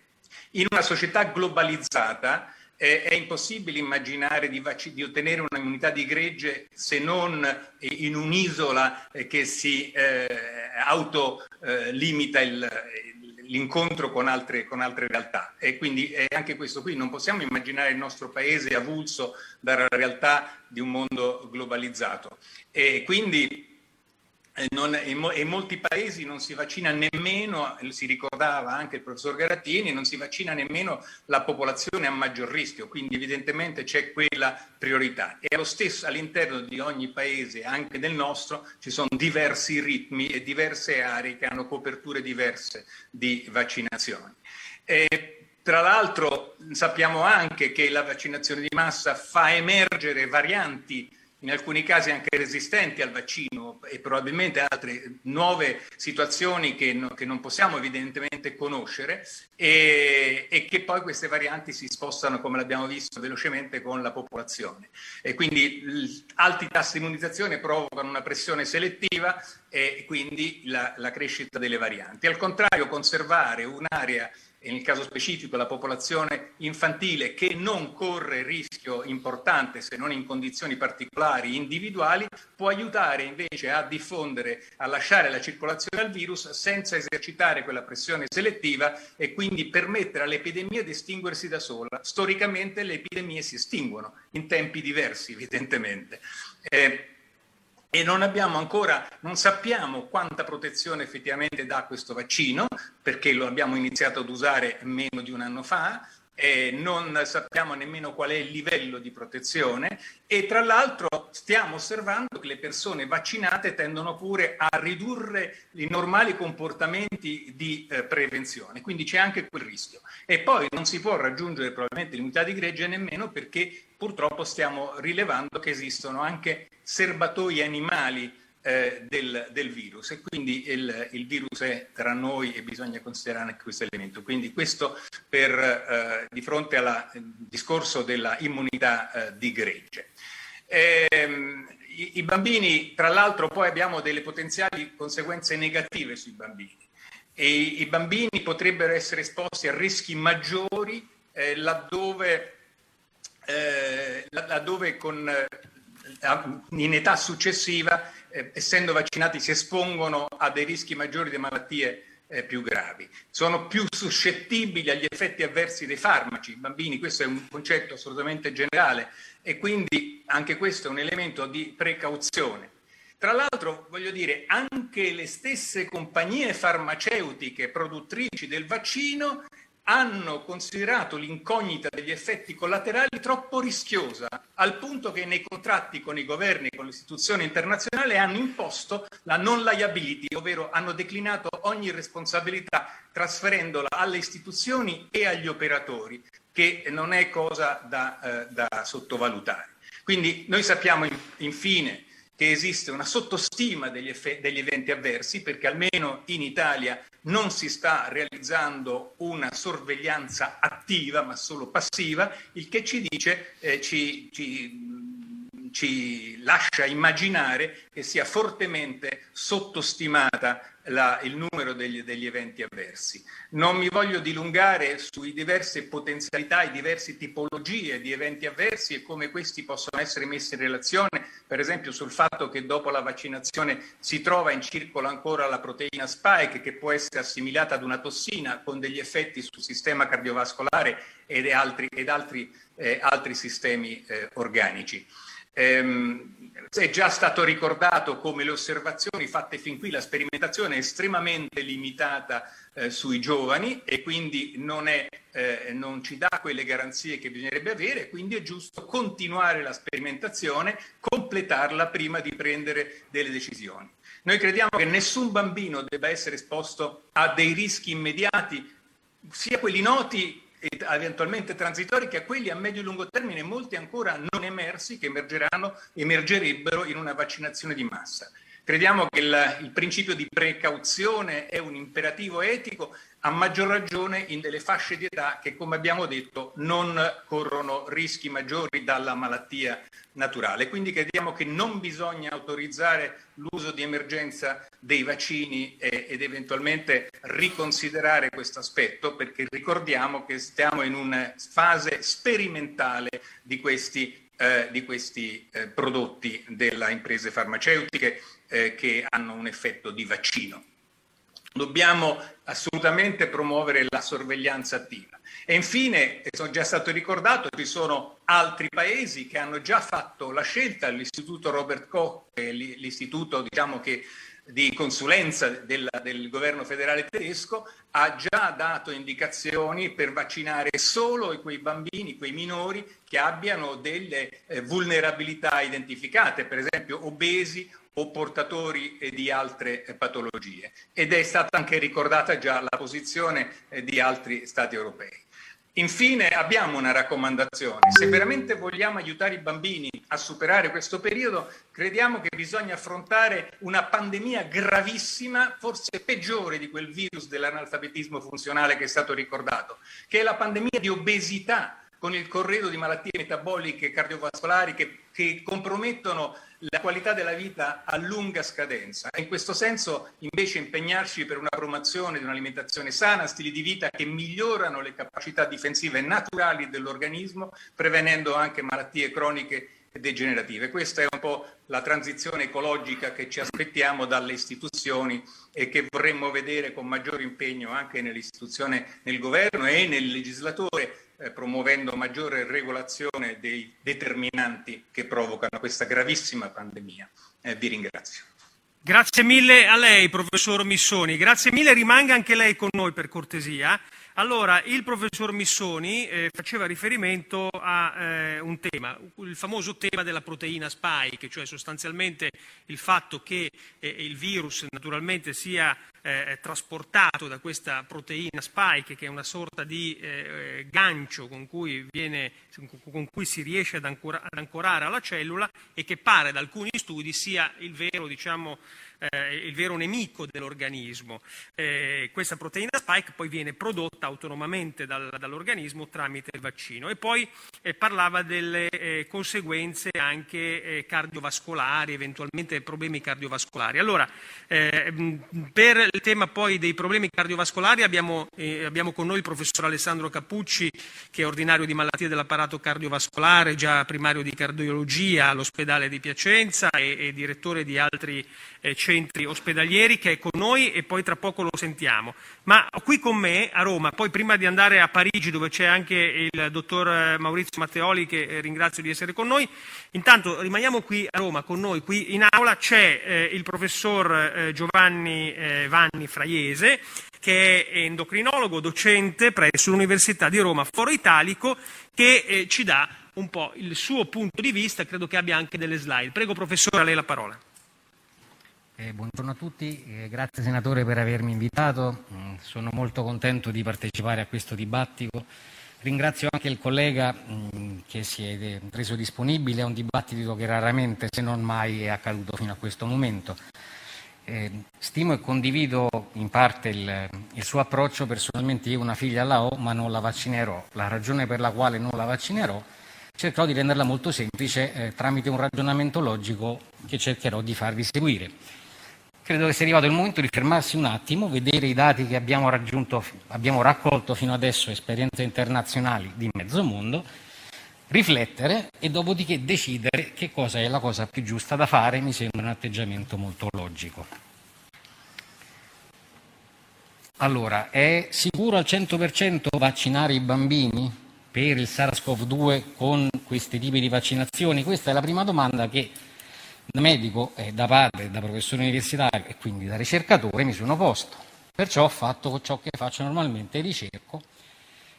In una società globalizzata è impossibile immaginare di, vac- di ottenere un'immunità di gregge se non in un'isola che si eh, autolimita eh, l'incontro con altre, con altre realtà. E quindi è anche questo qui, non possiamo immaginare il nostro paese avulso dalla realtà di un mondo globalizzato. E quindi Non, in molti paesi non si vaccina nemmeno, si ricordava anche il professor Garattini, non si vaccina nemmeno la popolazione a maggior rischio, quindi evidentemente c'è quella priorità. E allo stesso, all'interno di ogni paese, anche del nostro, ci sono diversi ritmi e diverse aree che hanno coperture diverse di vaccinazioni. E tra l'altro sappiamo anche che la vaccinazione di massa fa emergere varianti in alcuni casi anche resistenti al vaccino e probabilmente altre nuove situazioni che, no, che non possiamo evidentemente conoscere e, e che poi queste varianti si spostano, come l'abbiamo visto, velocemente con la popolazione. E quindi alti tassi di immunizzazione provocano una pressione selettiva e quindi la, la crescita delle varianti. Al contrario, conservare un'area, e nel caso specifico la popolazione infantile, che non corre rischio importante se non in condizioni particolari individuali, può aiutare invece a diffondere, a lasciare la circolazione al virus senza esercitare quella pressione selettiva e quindi permettere all'epidemia di estinguersi da sola. Storicamente le epidemie si estinguono in tempi diversi, evidentemente. Eh, E non abbiamo ancora, non sappiamo quanta protezione effettivamente dà questo vaccino, perché lo abbiamo iniziato ad usare meno di un anno fa, e non sappiamo nemmeno qual è il livello di protezione e tra l'altro stiamo osservando che le persone vaccinate tendono pure a ridurre i normali comportamenti di eh, prevenzione, quindi c'è anche quel rischio. E poi non si può raggiungere probabilmente l'immunità di gregge nemmeno perché purtroppo stiamo rilevando che esistono anche serbatoi animali eh, del, del virus e quindi il, il virus è tra noi e bisogna considerare anche questo elemento. Quindi questo per, eh, di fronte al eh, discorso della immunità eh, di gregge. Ehm, i, I bambini, tra l'altro, poi abbiamo delle potenziali conseguenze negative sui bambini e i, i bambini potrebbero essere esposti a rischi maggiori eh, laddove Eh, laddove con, eh, in età successiva, eh, essendo vaccinati, si espongono a dei rischi maggiori di malattie eh, più gravi. Sono più suscettibili agli effetti avversi dei farmaci, i bambini, questo è un concetto assolutamente generale e quindi anche questo è un elemento di precauzione. Tra l'altro, voglio dire, anche le stesse compagnie farmaceutiche produttrici del vaccino hanno considerato l'incognita degli effetti collaterali troppo rischiosa, al punto che nei contratti con i governi e con le istituzioni internazionali hanno imposto la non liability, ovvero hanno declinato ogni responsabilità trasferendola alle istituzioni e agli operatori, che non è cosa da, eh, da sottovalutare. Quindi noi sappiamo infine che esiste una sottostima degli, eff- degli eventi avversi, perché almeno in Italia non si sta realizzando una sorveglianza attiva, ma solo passiva, il che ci dice, eh, ci, ci, ci lascia immaginare che sia fortemente sottostimata la, il numero degli, degli eventi avversi. Non mi voglio dilungare sui diverse potenzialità e diverse tipologie di eventi avversi e come questi possono essere messi in relazione, per esempio sul fatto che dopo la vaccinazione si trova in circolo ancora la proteina spike che può essere assimilata ad una tossina con degli effetti sul sistema cardiovascolare ed altri, ed altri, eh, altri sistemi eh, organici. Ehm, è già stato ricordato come le osservazioni fatte fin qui, la sperimentazione è estremamente limitata eh, sui giovani e quindi non, è, eh, non ci dà quelle garanzie che bisognerebbe avere, quindi è giusto continuare la sperimentazione, completarla prima di prendere delle decisioni. Noi crediamo che nessun bambino debba essere esposto a dei rischi immediati, sia quelli noti e eventualmente transitori, che a quelli a medio e lungo termine, molti ancora non emersi, che emergeranno, emergerebbero in una vaccinazione di massa. Crediamo che il, il principio di precauzione è un imperativo etico, a maggior ragione in delle fasce di età che, come abbiamo detto, non corrono rischi maggiori dalla malattia naturale. Quindi crediamo che non bisogna autorizzare l'uso di emergenza dei vaccini eh, ed eventualmente riconsiderare questo aspetto, perché ricordiamo che stiamo in una fase sperimentale di questi, eh, di questi eh, prodotti delle imprese farmaceutiche eh, che hanno un effetto di vaccino. Dobbiamo assolutamente promuovere la sorveglianza attiva. E infine, è già stato ricordato, ci sono altri paesi che hanno già fatto la scelta, l'Istituto Robert Koch, l'istituto diciamo che di consulenza del, del governo federale tedesco, ha già dato indicazioni per vaccinare solo quei bambini, quei minori che abbiano delle eh, vulnerabilità identificate, per esempio obesi o portatori di altre patologie, ed è stata anche ricordata già la posizione di altri Stati europei. Infine abbiamo una raccomandazione: se veramente vogliamo aiutare i bambini a superare questo periodo, crediamo che bisogna affrontare una pandemia gravissima, forse peggiore di quel virus dell'analfabetismo funzionale che è stato ricordato, che è la pandemia di obesità, con il corredo di malattie metaboliche e cardiovascolari che, che compromettono la qualità della vita a lunga scadenza. In questo senso invece impegnarci per una promozione di un'alimentazione sana, stili di vita che migliorano le capacità difensive naturali dell'organismo, prevenendo anche malattie croniche e degenerative. Questa è un po' la transizione ecologica che ci aspettiamo dalle istituzioni e che vorremmo vedere con maggior impegno anche nell'istituzione, nel governo e nel legislatore, promuovendo maggiore regolazione dei determinanti che provocano questa gravissima pandemia. Eh, vi ringrazio. Grazie mille a lei, professor Missoni. Grazie mille, rimanga anche lei con noi per cortesia. Allora, il professor Missoni eh, faceva riferimento a eh, un tema, il famoso tema della proteina spike, cioè sostanzialmente il fatto che eh, il virus naturalmente sia Eh, trasportato da questa proteina spike, che è una sorta di eh, gancio con cui, viene, con cui si riesce ad, ancora, ad ancorare alla cellula, e che pare da alcuni studi sia il vero, diciamo, eh, il vero nemico dell'organismo. Eh, questa proteina spike poi viene prodotta autonomamente dal, dall'organismo tramite il vaccino. E poi eh, parlava delle eh, conseguenze anche eh, cardiovascolari, eventualmente problemi cardiovascolari. Allora, eh, per il tema poi dei problemi cardiovascolari abbiamo, eh, abbiamo con noi il professor Alessandro Capucci, che è ordinario di malattie dell'apparato cardiovascolare, già primario di cardiologia all'ospedale di Piacenza e, e direttore di altri eh, centri ospedalieri, che è con noi e poi tra poco lo sentiamo. Ma qui con me a Roma, poi prima di andare a Parigi, dove c'è anche il dottor Maurizio Matteoli, che ringrazio di essere con noi, intanto rimaniamo qui a Roma con noi, qui in aula c'è eh, il professor eh, Giovanni eh, Vanni Fraiese, che è endocrinologo, docente presso l'Università di Roma Foro Italico, che eh, ci dà un po' il suo punto di vista, credo che abbia anche delle slide. Prego professore, a lei la parola. Eh, buongiorno a tutti, eh, grazie senatore per avermi invitato, mm, sono molto contento di partecipare a questo dibattito. Ringrazio anche il collega mh, che si è reso disponibile a un dibattito che raramente, se non mai, è accaduto fino a questo momento. Eh, stimo e condivido in parte il, il suo approccio. Personalmente io una figlia la ho, ma non la vaccinerò. La ragione per la quale non la vaccinerò cercherò di renderla molto semplice eh, tramite un ragionamento logico che cercherò di farvi seguire. Credo che sia arrivato il momento di fermarsi un attimo, vedere i dati che abbiamo raggiunto, abbiamo raccolto fino adesso, esperienze internazionali di mezzo mondo, riflettere e dopodiché decidere che cosa è la cosa più giusta da fare. Mi sembra un atteggiamento molto logico. Allora, è sicuro al cento per cento vaccinare i bambini per il SARS-CoV due con questi tipi di vaccinazioni? Questa è la prima domanda che da medico, eh, da padre, da professore universitario e quindi da ricercatore mi sono posto. Perciò ho fatto ciò che faccio normalmente, ricerco.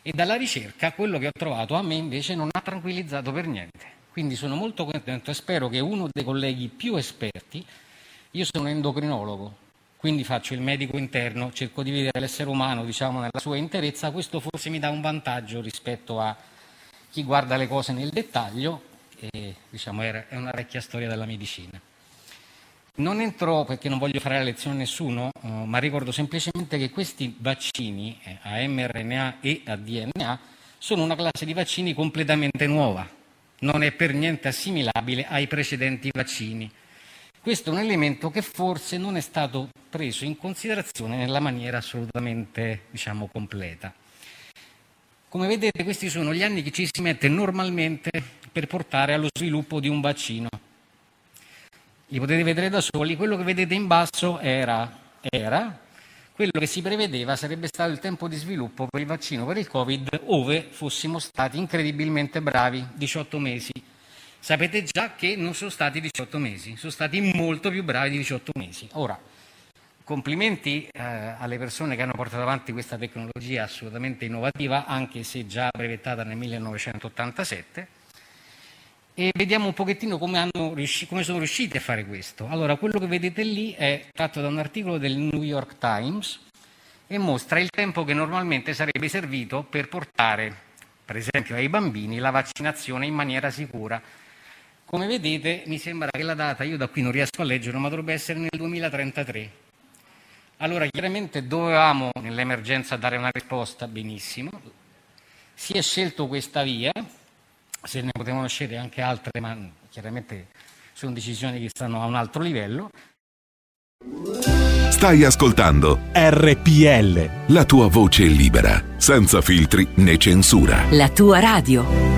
E dalla ricerca quello che ho trovato a me invece non ha tranquillizzato per niente. Quindi sono molto contento e spero che uno dei colleghi più esperti, io sono endocrinologo, quindi faccio il medico interno, cerco di vedere l'essere umano, diciamo, nella sua interezza. Questo forse mi dà un vantaggio rispetto a chi guarda le cose nel dettaglio, e, diciamo, è una vecchia storia della medicina. Non entro, perché non voglio fare la lezione a nessuno, eh, ma ricordo semplicemente che questi vaccini eh, a mRNA e a D N A sono una classe di vaccini completamente nuova, non è per niente assimilabile ai precedenti vaccini. Questo è un elemento che forse non è stato preso in considerazione nella maniera assolutamente, diciamo, completa. Come vedete, questi sono gli anni che ci si mette normalmente per portare allo sviluppo di un vaccino. Li potete vedere da soli. Quello che vedete in basso era, era quello che si prevedeva sarebbe stato il tempo di sviluppo per il vaccino per il Covid, ove fossimo stati incredibilmente bravi, diciotto mesi. Sapete già che non sono stati diciotto mesi, sono stati molto più bravi di diciotto mesi. Ora, complimenti eh, alle persone che hanno portato avanti questa tecnologia assolutamente innovativa, anche se già brevettata nel millenovecentottantasette. E vediamo un pochettino come, hanno riusci- come sono riusciti a fare questo. Allora, quello che vedete lì è tratto da un articolo del New York Times e mostra il tempo che normalmente sarebbe servito per portare, per esempio, ai bambini la vaccinazione in maniera sicura. Come vedete, mi sembra che la data, io da qui non riesco a leggere, ma dovrebbe essere nel duemilatrentatré. Allora, chiaramente dovevamo nell'emergenza dare una risposta, benissimo. Si è scelto questa via, se ne potevano scegliere anche altre, ma chiaramente sono decisioni che stanno a un altro livello. Stai ascoltando R P L, la tua voce libera, senza filtri né censura. La tua radio.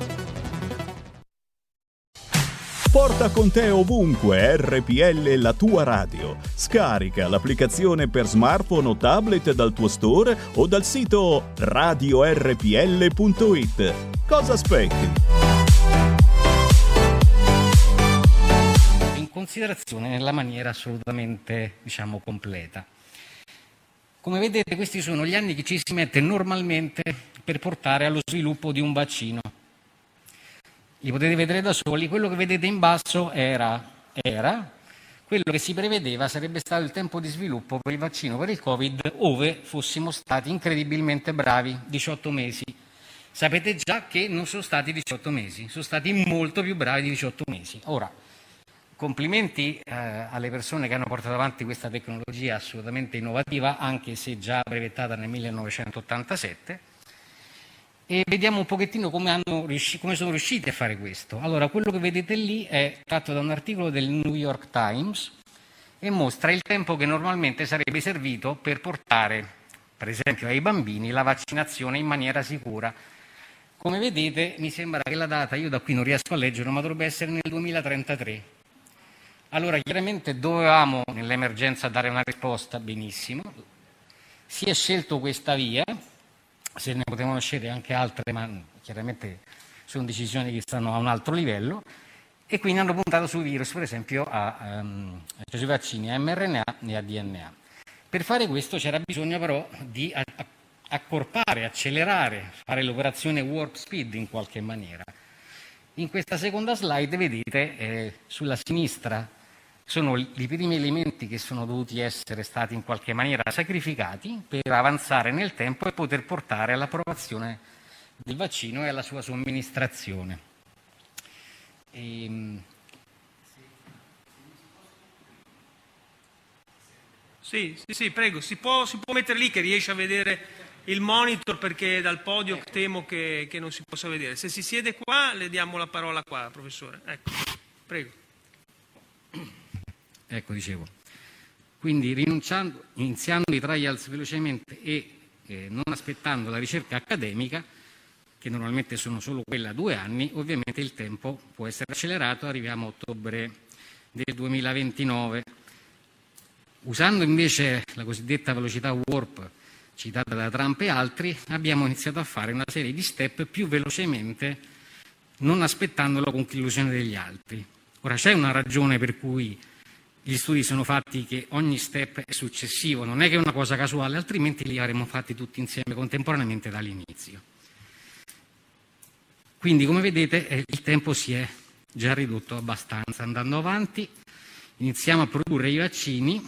Porta con te ovunque R P L, la tua radio. Scarica l'applicazione per smartphone o tablet dal tuo store o dal sito radio R P L punto it. Cosa aspetti? In considerazione nella maniera assolutamente, diciamo, completa. Come vedete, questi sono gli anni che ci si mette normalmente per portare allo sviluppo di un vaccino. Li potete vedere da soli, quello che vedete in basso era, era quello che si prevedeva sarebbe stato il tempo di sviluppo per il vaccino per il Covid, ove fossimo stati incredibilmente bravi, diciotto mesi. Sapete già che non sono stati diciotto mesi, sono stati molto più bravi di diciotto mesi. Ora, complimenti eh, alle persone che hanno portato avanti questa tecnologia assolutamente innovativa, anche se già brevettata nel millenovecentottantasette. E vediamo un pochettino come, hanno riusci- come sono riusciti a fare questo. Allora, quello che vedete lì è tratto da un articolo del New York Times e mostra il tempo che normalmente sarebbe servito per portare, per esempio, ai bambini la vaccinazione in maniera sicura. Come vedete, mi sembra che la data, io da qui non riesco a leggere, ma dovrebbe essere nel duemilatrentatré. Allora, chiaramente dovevamo nell'emergenza dare una risposta, benissimo. Si è scelto questa via. Se ne potevano scegliere anche altre, ma chiaramente sono decisioni che stanno a un altro livello, e quindi hanno puntato sui virus, per esempio a, um, sui vaccini a mRNA e a D N A. Per fare questo c'era bisogno però di accorpare, accelerare, fare l'operazione warp speed in qualche maniera. In questa seconda slide vedete eh, sulla sinistra sono i primi elementi che sono dovuti essere stati in qualche maniera sacrificati per avanzare nel tempo e poter portare all'approvazione del vaccino e alla sua somministrazione. E... Sì, sì, sì, prego, si può, si può mettere lì che riesce a vedere il monitor, perché dal podio ecco. Temo che, che non si possa vedere. Se si siede qua le diamo la parola qua, professore. Ecco, prego. Ecco, dicevo, quindi rinunciando, iniziando i trials velocemente e eh, non aspettando la ricerca accademica, che normalmente sono solo quella due anni, ovviamente il tempo può essere accelerato, arriviamo a ottobre del duemilaventinove. Usando invece la cosiddetta velocità warp citata da Trump e altri, abbiamo iniziato a fare una serie di step più velocemente, non aspettando la conclusione degli altri. Ora c'è una ragione per cui gli studi sono fatti che ogni step è successivo, non è che è una cosa casuale, altrimenti li avremmo fatti tutti insieme contemporaneamente dall'inizio. Quindi, come vedete, il tempo si è già ridotto abbastanza. Andando avanti, iniziamo a produrre i vaccini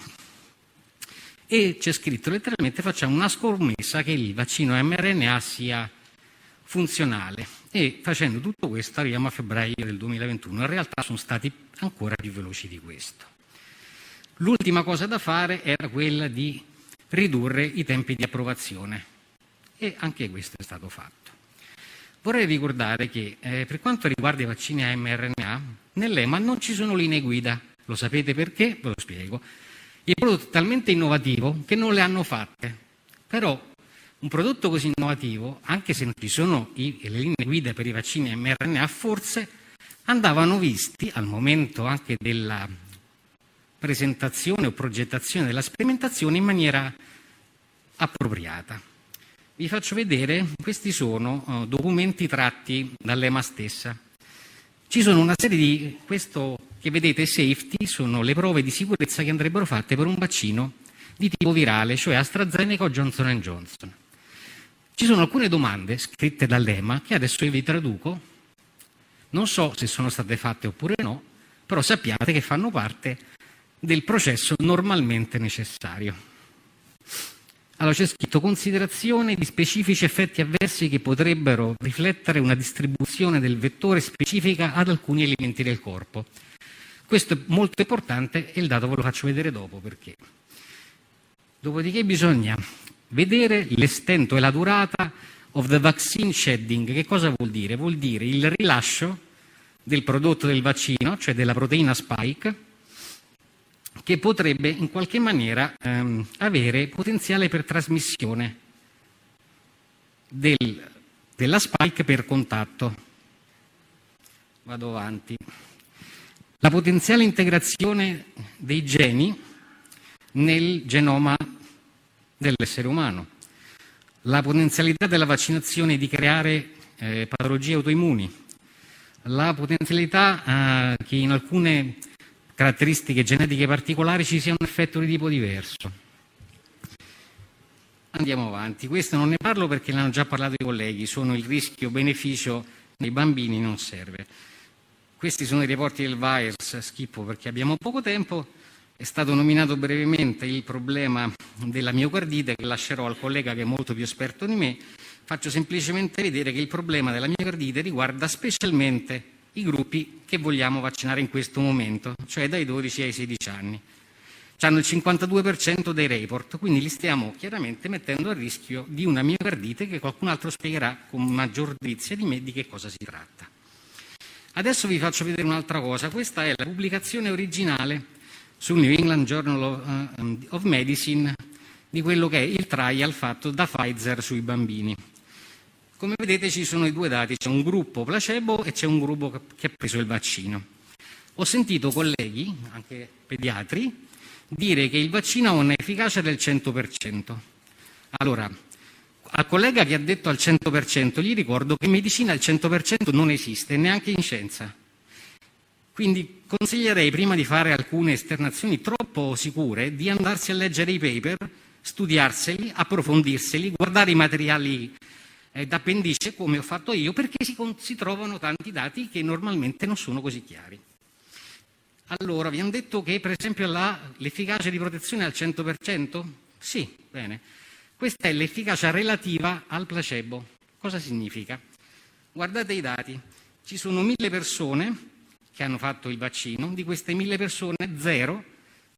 e c'è scritto letteralmente facciamo una scommessa che il vaccino mRNA sia funzionale, e facendo tutto questo arriviamo a febbraio del duemilaventuno. In realtà sono stati ancora più veloci di questo. L'ultima cosa da fare era quella di ridurre i tempi di approvazione, e anche questo è stato fatto. Vorrei ricordare che eh, per quanto riguarda i vaccini a mRNA, nell'EMA non ci sono linee guida. Lo sapete perché? Ve lo spiego. Il prodotto è talmente innovativo che non le hanno fatte. Però un prodotto così innovativo, anche se non ci sono i, le linee guida per i vaccini a mRNA, forse andavano visti al momento anche della presentazione o progettazione della sperimentazione in maniera appropriata. Vi faccio vedere, questi sono documenti tratti dall'EMA stessa. Ci sono una serie di, questo che vedete, safety, sono le prove di sicurezza che andrebbero fatte per un vaccino di tipo virale, cioè AstraZeneca o Johnson and Johnson. Ci sono alcune domande scritte dall'EMA che adesso io vi traduco, non so se sono state fatte oppure no, però sappiate che fanno parte del processo normalmente necessario. Allora c'è scritto considerazione di specifici effetti avversi che potrebbero riflettere una distribuzione del vettore specifica ad alcuni elementi del corpo. Questo è molto importante e il dato ve lo faccio vedere dopo perché. Dopodiché bisogna vedere l'estento e la durata of the vaccine shedding. Che cosa vuol dire? Vuol dire il rilascio del prodotto del vaccino, cioè della proteina spike, che potrebbe in qualche maniera ehm, avere potenziale per trasmissione del, della spike per contatto. Vado avanti. La potenziale integrazione dei geni nel genoma dell'essere umano. La potenzialità della vaccinazione di creare eh, patologie autoimmuni. La potenzialità eh, che in alcune caratteristiche genetiche particolari ci sia un effetto di tipo diverso. Andiamo avanti, questo non ne parlo perché l'hanno già parlato i colleghi, sono il rischio-beneficio nei bambini, non serve. Questi sono i reporti del virus, schippo perché abbiamo poco tempo, è stato nominato brevemente il problema della miocardite che lascerò al collega che è molto più esperto di me, faccio semplicemente vedere che il problema della miocardite riguarda specialmente i gruppi che vogliamo vaccinare in questo momento, cioè dai dodici ai sedici anni. C'hanno il cinquantadue per cento dei report, quindi li stiamo chiaramente mettendo a rischio di una miocardite che qualcun altro spiegherà con maggior dizia di me di che cosa si tratta. Adesso vi faccio vedere un'altra cosa, questa è la pubblicazione originale sul New England Journal of Medicine di quello che è il trial fatto da Pfizer sui bambini. Come vedete ci sono i due dati, c'è un gruppo placebo e c'è un gruppo che ha preso il vaccino. Ho sentito colleghi, anche pediatri, dire che il vaccino ha un'efficacia del cento per cento. Allora, al collega che ha detto al cento per cento gli ricordo che in medicina il cento per cento non esiste, neanche in scienza. Quindi consiglierei, prima di fare alcune esternazioni troppo sicure, di andarsi a leggere i paper, studiarseli, approfondirseli, guardare i materiali d'appendice come ho fatto io perché si, con, si trovano tanti dati che normalmente non sono così chiari. Allora, vi hanno detto che per esempio la, l'efficacia di protezione è al cento per cento? Sì, bene. Questa è l'efficacia relativa al placebo. Cosa significa? Guardate i dati. Ci sono mille persone che hanno fatto il vaccino, di queste mille persone zero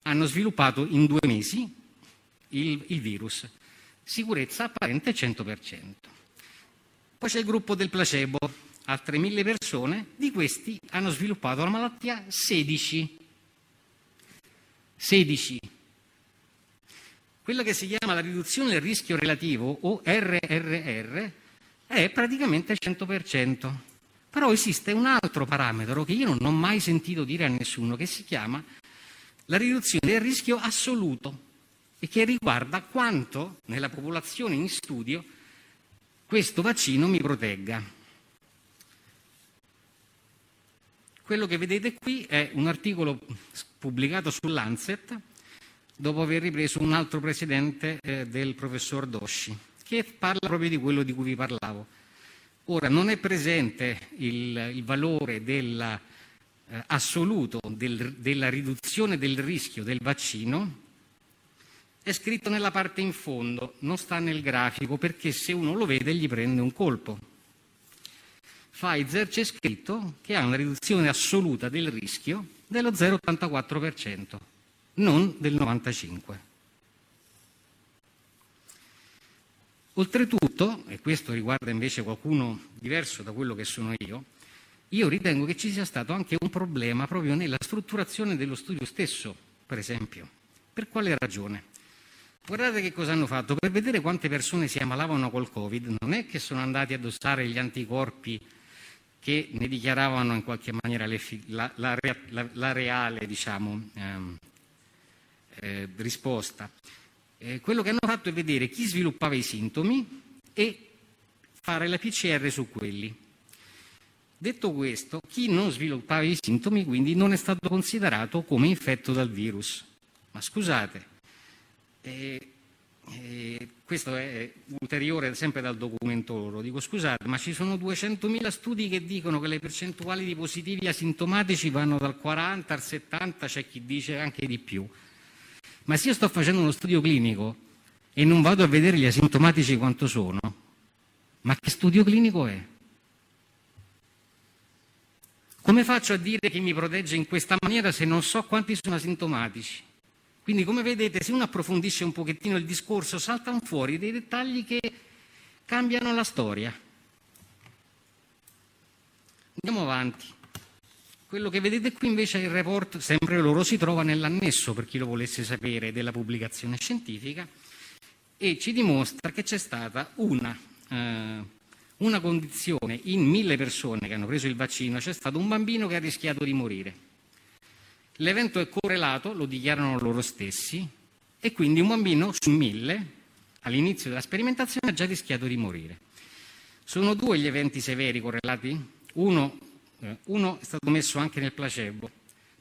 hanno sviluppato in due mesi il, il virus. Sicurezza apparente cento per cento. Poi c'è il gruppo del placebo, altre mille persone, di questi hanno sviluppato la malattia sedici. sedici. Quella che si chiama la riduzione del rischio relativo, o erre erre erre, è praticamente il cento per cento. Però esiste un altro parametro che io non ho mai sentito dire a nessuno, che si chiama la riduzione del rischio assoluto e che riguarda quanto nella popolazione in studio questo vaccino mi protegga. Quello che vedete qui è un articolo pubblicato sull'Lancet dopo aver ripreso un altro precedente eh, del professor Doshi, che parla proprio di quello di cui vi parlavo. Ora, non è presente il, il valore della, eh, assoluto del, della riduzione del rischio del vaccino. È scritto nella parte in fondo, non sta nel grafico, perché se uno lo vede gli prende un colpo. Pfizer c'è scritto che ha una riduzione assoluta del rischio dello zero virgola ottantaquattro per cento, non del novantacinque per cento. Oltretutto, e questo riguarda invece qualcuno diverso da quello che sono io, io ritengo che ci sia stato anche un problema proprio nella strutturazione dello studio stesso, per esempio. Per quale ragione? Guardate che cosa hanno fatto. Per vedere quante persone si ammalavano col Covid, non è che sono andati a dosare gli anticorpi che ne dichiaravano in qualche maniera la, la, la, la reale diciamo, ehm, eh, risposta. Eh, quello che hanno fatto è vedere chi sviluppava i sintomi e fare la P C R su quelli. Detto questo, chi non sviluppava i sintomi quindi non è stato considerato come infetto dal virus. Ma scusate, eh, eh, questo è ulteriore sempre dal documento loro, dico scusate, ma ci sono duecentomila studi che dicono che le percentuali di positivi asintomatici vanno dal quaranta al settanta, c'è chi dice anche di più. Ma se io sto facendo uno studio clinico e non vado a vedere gli asintomatici quanto sono, ma che studio clinico è? Come faccio a dire che mi protegge in questa maniera se non so quanti sono asintomatici? Quindi, come vedete, se uno approfondisce un pochettino il discorso, saltano fuori dei dettagli che cambiano la storia. Andiamo avanti. Quello che vedete qui invece è il report, sempre loro, si trova nell'annesso, per chi lo volesse sapere, della pubblicazione scientifica, e ci dimostra che c'è stata una, eh, una condizione in mille persone che hanno preso il vaccino, c'è stato un bambino che ha rischiato di morire. L'evento è correlato, lo dichiarano loro stessi, e quindi un bambino su mille all'inizio della sperimentazione ha già rischiato di morire. Sono due gli eventi severi correlati, uno, eh, uno è stato messo anche nel placebo.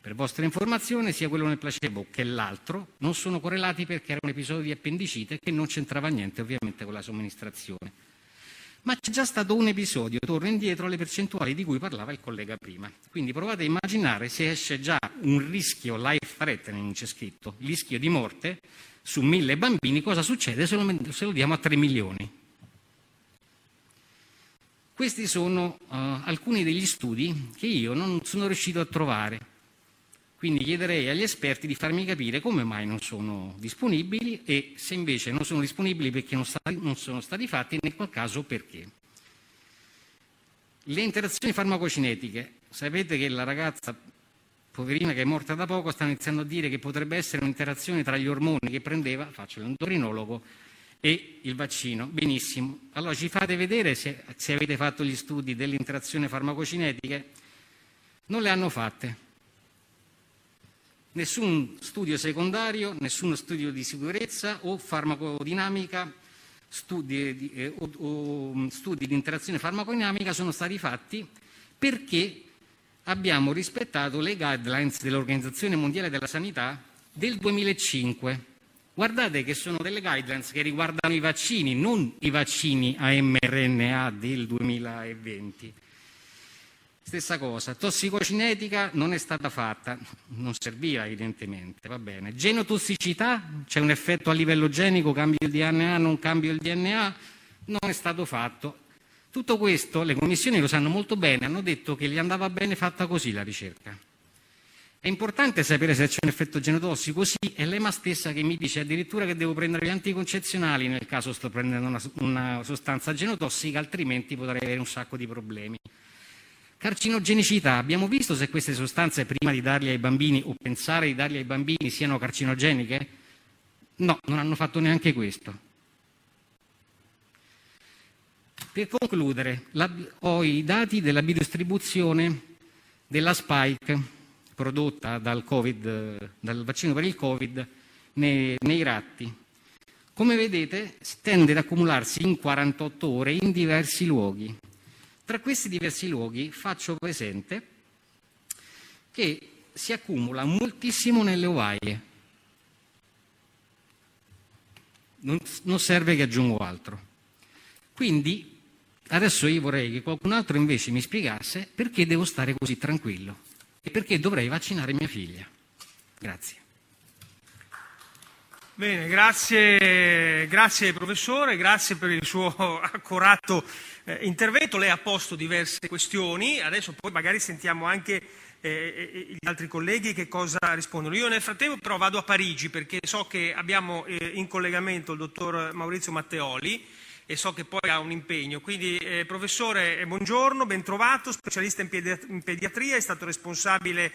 Per vostra informazione, sia quello nel placebo che l'altro non sono correlati perché era un episodio di appendicite che non c'entrava niente ovviamente con la somministrazione. Ma c'è già stato un episodio, torno indietro alle percentuali di cui parlava il collega prima. Quindi provate a immaginare se esce già un rischio life threatening, c'è scritto, rischio di morte su mille bambini, cosa succede se lo, se lo diamo a tre milioni? Questi sono uh, alcuni degli studi che io non sono riuscito a trovare. Quindi chiederei agli esperti di farmi capire come mai non sono disponibili e se invece non sono disponibili perché non, stati, non sono stati fatti, nel qual caso perché. Le interazioni farmacocinetiche. Sapete che la ragazza poverina che è morta da poco sta iniziando a dire che potrebbe essere un'interazione tra gli ormoni che prendeva, faccio l'endocrinologo, e il vaccino. Benissimo. Allora ci fate vedere se, se avete fatto gli studi delle interazioni farmacocinetiche? Non le hanno fatte. Nessun studio secondario, nessuno studio di sicurezza o farmacodinamica, studi di, eh, o, o studi di interazione farmacodinamica sono stati fatti perché abbiamo rispettato le guidelines dell'Organizzazione Mondiale della Sanità del duemilacinque. Guardate che sono delle guidelines che riguardano i vaccini, non i vaccini a mRNA del duemilaventi. Stessa cosa, tossicocinetica non è stata fatta, non serviva evidentemente, va bene. Genotossicità, c'è un effetto a livello genico, cambio il D N A, non cambio il D N A, non è stato fatto. Tutto questo le commissioni lo sanno molto bene, hanno detto che gli andava bene fatta così la ricerca. È importante sapere se c'è un effetto genotossico, sì, è l'E M A stessa che mi dice addirittura che devo prendere gli anticoncezionali nel caso sto prendendo una, una sostanza genotossica, altrimenti potrei avere un sacco di problemi. Carcinogenicità, abbiamo visto se queste sostanze prima di darle ai bambini o pensare di darle ai bambini siano carcinogeniche? No, non hanno fatto neanche questo. Per concludere, la, ho i dati della biodistribuzione della spike prodotta dal, COVID, dal vaccino per il Covid nei, nei ratti. Come vedete, tende ad accumularsi in quarantotto ore in diversi luoghi. Tra questi diversi luoghi faccio presente che si accumula moltissimo nelle ovaie. Non, non serve che aggiungo altro. Quindi adesso io vorrei che qualcun altro invece mi spiegasse perché devo stare così tranquillo e perché dovrei vaccinare mia figlia. Grazie. Bene, grazie, grazie professore, grazie per il suo accorato eh, intervento. Lei ha posto diverse questioni, adesso poi magari sentiamo anche eh, gli altri colleghi che cosa rispondono. Io nel frattempo però vado a Parigi perché so che abbiamo eh, in collegamento il dottor Maurizio Matteoli e so che poi ha un impegno. Quindi eh, professore, buongiorno, ben trovato, specialista in, pediat- in pediatria, è stato responsabile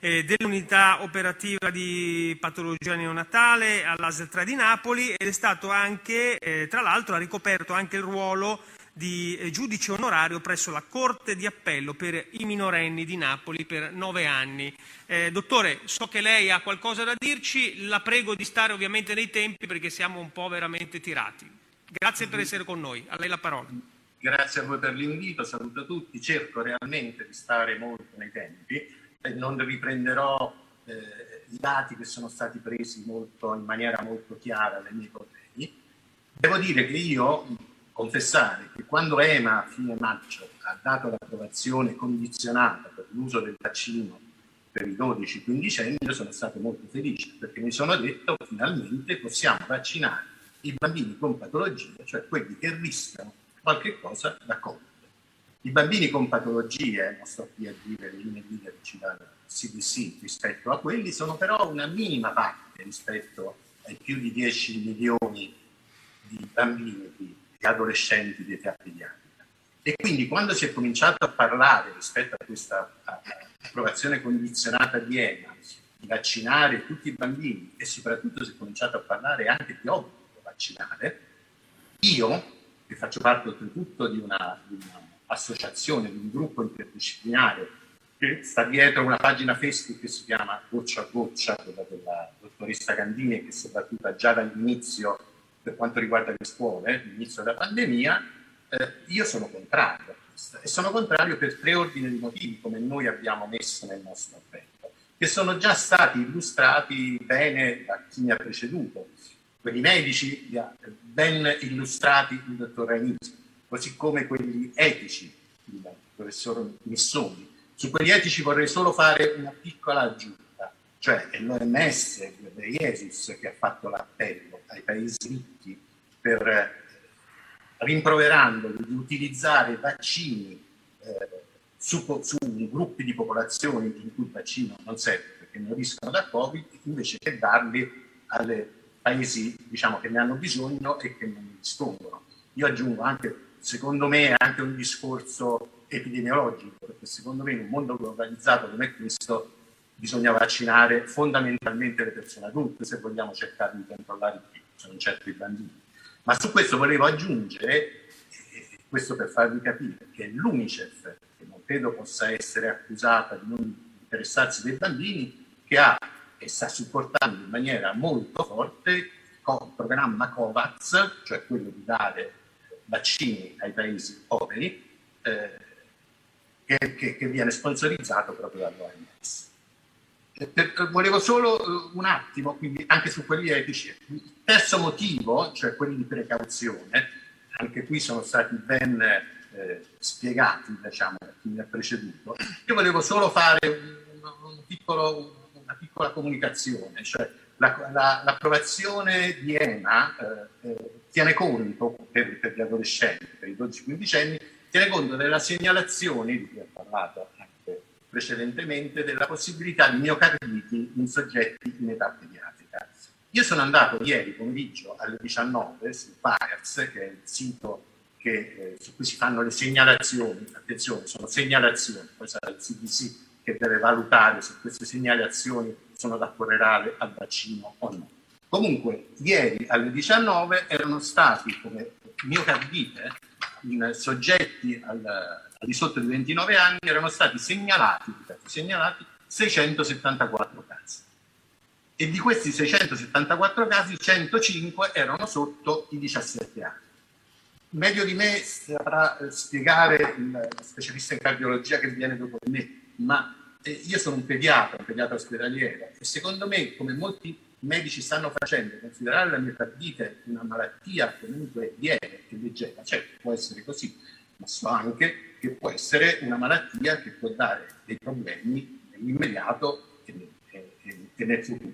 eh, dell'unità operativa di patologia neonatale all'A S L tre di Napoli ed è stato anche, eh, tra l'altro, ha ricoperto anche il ruolo di eh, giudice onorario presso la Corte di Appello per i minorenni di Napoli per nove anni. Eh, dottore, so che lei ha qualcosa da dirci, la prego di stare ovviamente nei tempi perché siamo un po' veramente tirati. Grazie per essere con noi, a lei la parola. Grazie a voi per l'invito, saluto tutti, cerco realmente di stare molto nei tempi, non riprenderò eh, i dati che sono stati presi molto, in maniera molto chiara dai miei colleghi. Devo dire che io... confessare che quando E M A a fine maggio ha dato l'approvazione condizionata per l'uso del vaccino per i dodici quindicenni, io sono stato molto felice perché mi sono detto finalmente possiamo vaccinare i bambini con patologie, cioè quelli che rischiano qualche cosa da Covid. I bambini con patologie, non sto qui a dire le linee guida che ci dà la C D C rispetto a quelli, sono però una minima parte rispetto ai più di dieci milioni di bambini di adolescenti di età pediatrica. E quindi quando si è cominciato a parlare rispetto a questa approvazione condizionata di E M A, di vaccinare tutti i bambini e soprattutto si è cominciato a parlare anche di obbligo vaccinare, io, che faccio parte oltretutto di una, di un'associazione, di un gruppo interdisciplinare che sta dietro una pagina Facebook che si chiama Goccia a Goccia, quella della dottoressa Gandini che si è battuta già dall'inizio per quanto riguarda le scuole, l'inizio della pandemia, eh, io sono contrario a questo. E sono contrario per tre ordini di motivi, come noi abbiamo messo nel nostro appello, che sono già stati illustrati bene da chi mi ha preceduto. Quelli medici li ha ben illustrati il dottor Rainisio, così come quelli etici, il professor Missoni. Su quelli etici vorrei solo fare una piccola aggiunta. Cioè è l'O M S, l'I E S I S, che ha fatto l'appello ai paesi ricchi per rimproverandoli di utilizzare vaccini eh, su, su gruppi di popolazione in cui il vaccino non serve perché moriscono da Covid, invece che darli ai paesi diciamo, che ne hanno bisogno e che non dispongono. Io aggiungo anche, secondo me, anche un discorso epidemiologico, perché secondo me in un mondo globalizzato come questo bisogna vaccinare fondamentalmente le persone adulte se vogliamo cercare di controllare il virus, non certo i bambini. Ma su questo volevo aggiungere, questo per farvi capire, che l'UNICEF, che non credo possa essere accusata di non interessarsi dei bambini, che ha e sta supportando in maniera molto forte il programma COVAX, cioè quello di dare vaccini ai paesi poveri, eh, che, che, che viene sponsorizzato proprio dall'O M S. Per, volevo solo un attimo, quindi anche su quelli etici. Il terzo motivo, cioè quelli di precauzione, anche qui sono stati ben eh, spiegati, diciamo, da chi mi ha preceduto. Io volevo solo fare un, un piccolo, una piccola comunicazione, cioè la, la, l'approvazione di E M A eh, eh, tiene conto, per, per gli adolescenti, per i dodici quindicenni, tiene conto della segnalazione di cui ho parlato precedentemente, della possibilità di miocarditi in soggetti in età pediatrica. Io sono andato ieri pomeriggio alle diciannove su Pfizer, che è il sito che, eh, su cui si fanno le segnalazioni, attenzione, sono segnalazioni, poi sarà il C D C che deve valutare se queste segnalazioni sono da correlare al vaccino o no. Comunque, ieri alle diciannove erano stati come miocardite in soggetti al al di sotto di ventinove anni, erano stati segnalati, segnalati seicentosettantaquattro casi. E di questi seicentosettantaquattro casi, centocinque erano sotto i diciassette anni. Meglio di me saprà spiegare il specialista in cardiologia che viene dopo di me, ma io sono un pediatra, un pediatra ospedaliero, e secondo me, come molti medici stanno facendo, considerare la miocardite una malattia comunque lieve e leggera, certo può essere così, ma so anche che può essere una malattia che può dare dei problemi nell'immediato e nel, e, e nel futuro.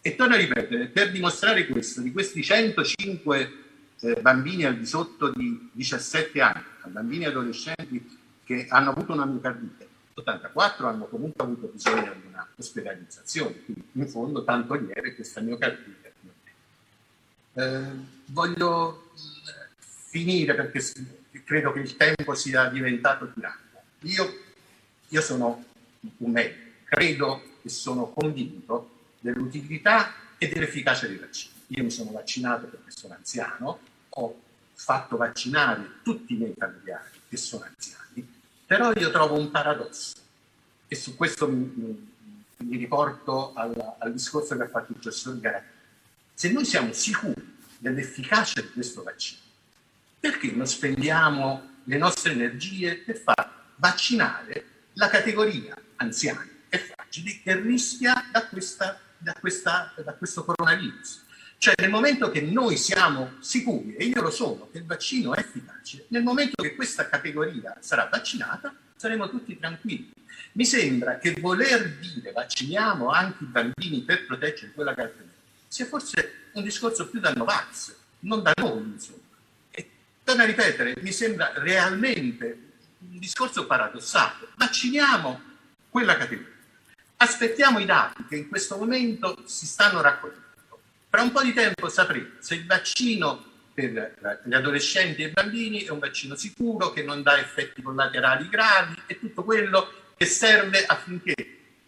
E torno a ripetere, per dimostrare questo, di questi centocinque eh, bambini al di sotto di diciassette anni, bambini e adolescenti che hanno avuto una miocardite, ottantaquattro hanno comunque avuto bisogno di una ospedalizzazione, quindi in fondo tanto lieve questa miocardite. Eh, voglio finire perché credo che il tempo sia diventato dinamico. Io, io sono un medico, credo e sono convinto dell'utilità e dell'efficacia dei vaccini. Io mi sono vaccinato perché sono anziano, ho fatto vaccinare tutti i miei familiari che sono anziani, però io trovo un paradosso e su questo mi, mi, mi riporto al, al discorso che ha fatto il professor Garattini. Se noi siamo sicuri dell'efficacia di questo vaccino, perché non spendiamo le nostre energie per far vaccinare la categoria anziani e fragili che rischia da, questa, da, questa, da questo coronavirus? Cioè nel momento che noi siamo sicuri, e io lo sono, che il vaccino è efficace, nel momento che questa categoria sarà vaccinata saremo tutti tranquilli. Mi sembra che voler dire vacciniamo anche i bambini per proteggere quella categoria sia forse un discorso più da Novax, non da noi, insomma. E torno a ripetere, mi sembra realmente un discorso paradossale. Vacciniamo quella categoria. Aspettiamo i dati che in questo momento si stanno raccogliendo. Fra un po' di tempo sapremo se il vaccino per gli adolescenti e i bambini è un vaccino sicuro, che non dà effetti collaterali gravi e tutto quello che serve affinché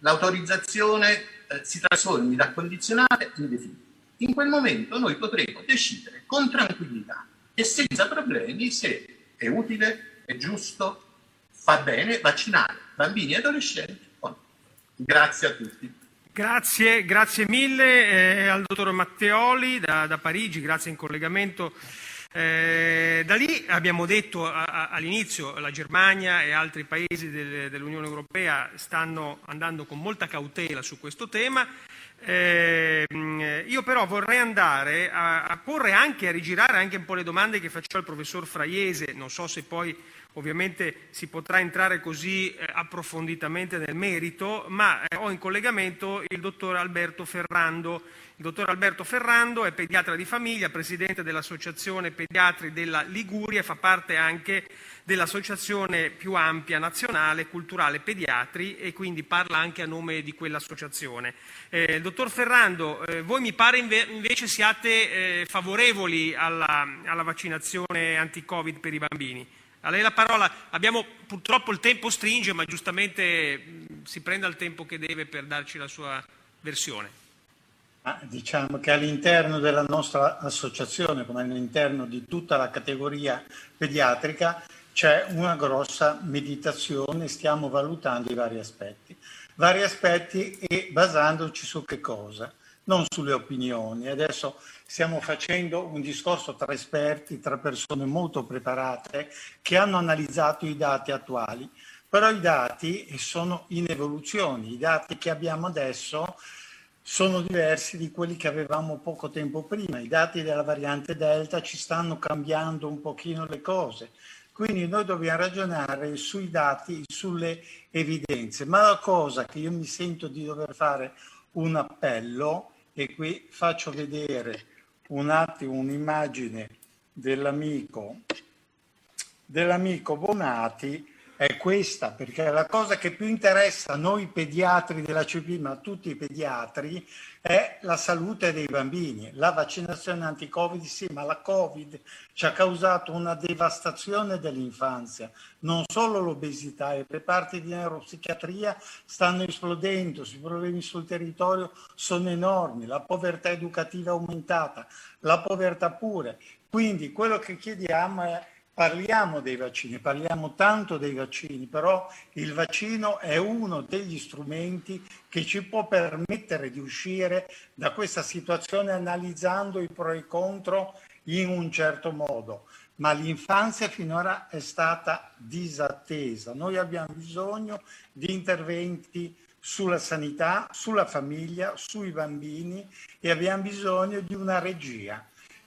l'autorizzazione eh, si trasformi da condizionale in definitiva. In quel momento noi potremo decidere con tranquillità e senza problemi se è utile, è giusto, fa bene vaccinare bambini e adolescenti o no. Grazie a tutti. Grazie, grazie mille eh, al dottor Matteoli da, da Parigi, grazie in collegamento. Eh, da lì abbiamo detto a, a, all'inizio la Germania e altri paesi del, dell'Unione Europea stanno andando con molta cautela su questo tema. Eh, io però vorrei andare a, a porre anche, a rigirare anche un po' le domande che faceva il professor Fraiese, non so se poi ovviamente si potrà entrare così approfonditamente nel merito, ma ho in collegamento il dottor Alberto Ferrando. Il dottor Alberto Ferrando è pediatra di famiglia, presidente dell'Associazione Pediatri della Liguria e fa parte anche dell'associazione più ampia nazionale culturale pediatri e quindi parla anche a nome di quell'associazione. Eh, dottor Ferrando, eh, voi mi pare inve- invece siate eh, favorevoli alla, alla vaccinazione anti-Covid per i bambini. A lei la parola. Abbiamo, purtroppo il tempo stringe, ma giustamente mh, si prenda il tempo che deve per darci la sua versione. Ah, diciamo che all'interno della nostra associazione, come all'interno di tutta la categoria pediatrica, c'è una grossa meditazione, stiamo valutando i vari aspetti. Vari aspetti e basandoci su che cosa? Non sulle opinioni. Adesso stiamo facendo un discorso tra esperti, tra persone molto preparate che hanno analizzato i dati attuali, però i dati sono in evoluzione, i dati che abbiamo adesso sono diversi di quelli che avevamo poco tempo prima, i dati della variante Delta ci stanno cambiando un pochino le cose, quindi noi dobbiamo ragionare sui dati, sulle evidenze, ma la cosa che io mi sento di dover fare un appello, e qui faccio vedere un attimo un'immagine dell'amico, dell'amico Bonati, è questa, perché la cosa che più interessa a noi pediatri della C P, ma a tutti i pediatri, è la salute dei bambini. La vaccinazione anti-Covid sì, ma la Covid ci ha causato una devastazione dell'infanzia, non solo l'obesità, i reparti di neuropsichiatria stanno esplodendo, i problemi sul territorio sono enormi, la povertà educativa è aumentata, la povertà pure. Quindi quello che chiediamo è: parliamo dei vaccini, parliamo tanto dei vaccini, però il vaccino è uno degli strumenti che ci può permettere di uscire da questa situazione analizzando i pro e i contro in un certo modo. Ma l'infanzia finora è stata disattesa. Noi abbiamo bisogno di interventi sulla sanità, sulla famiglia, sui bambini e abbiamo bisogno di una regia.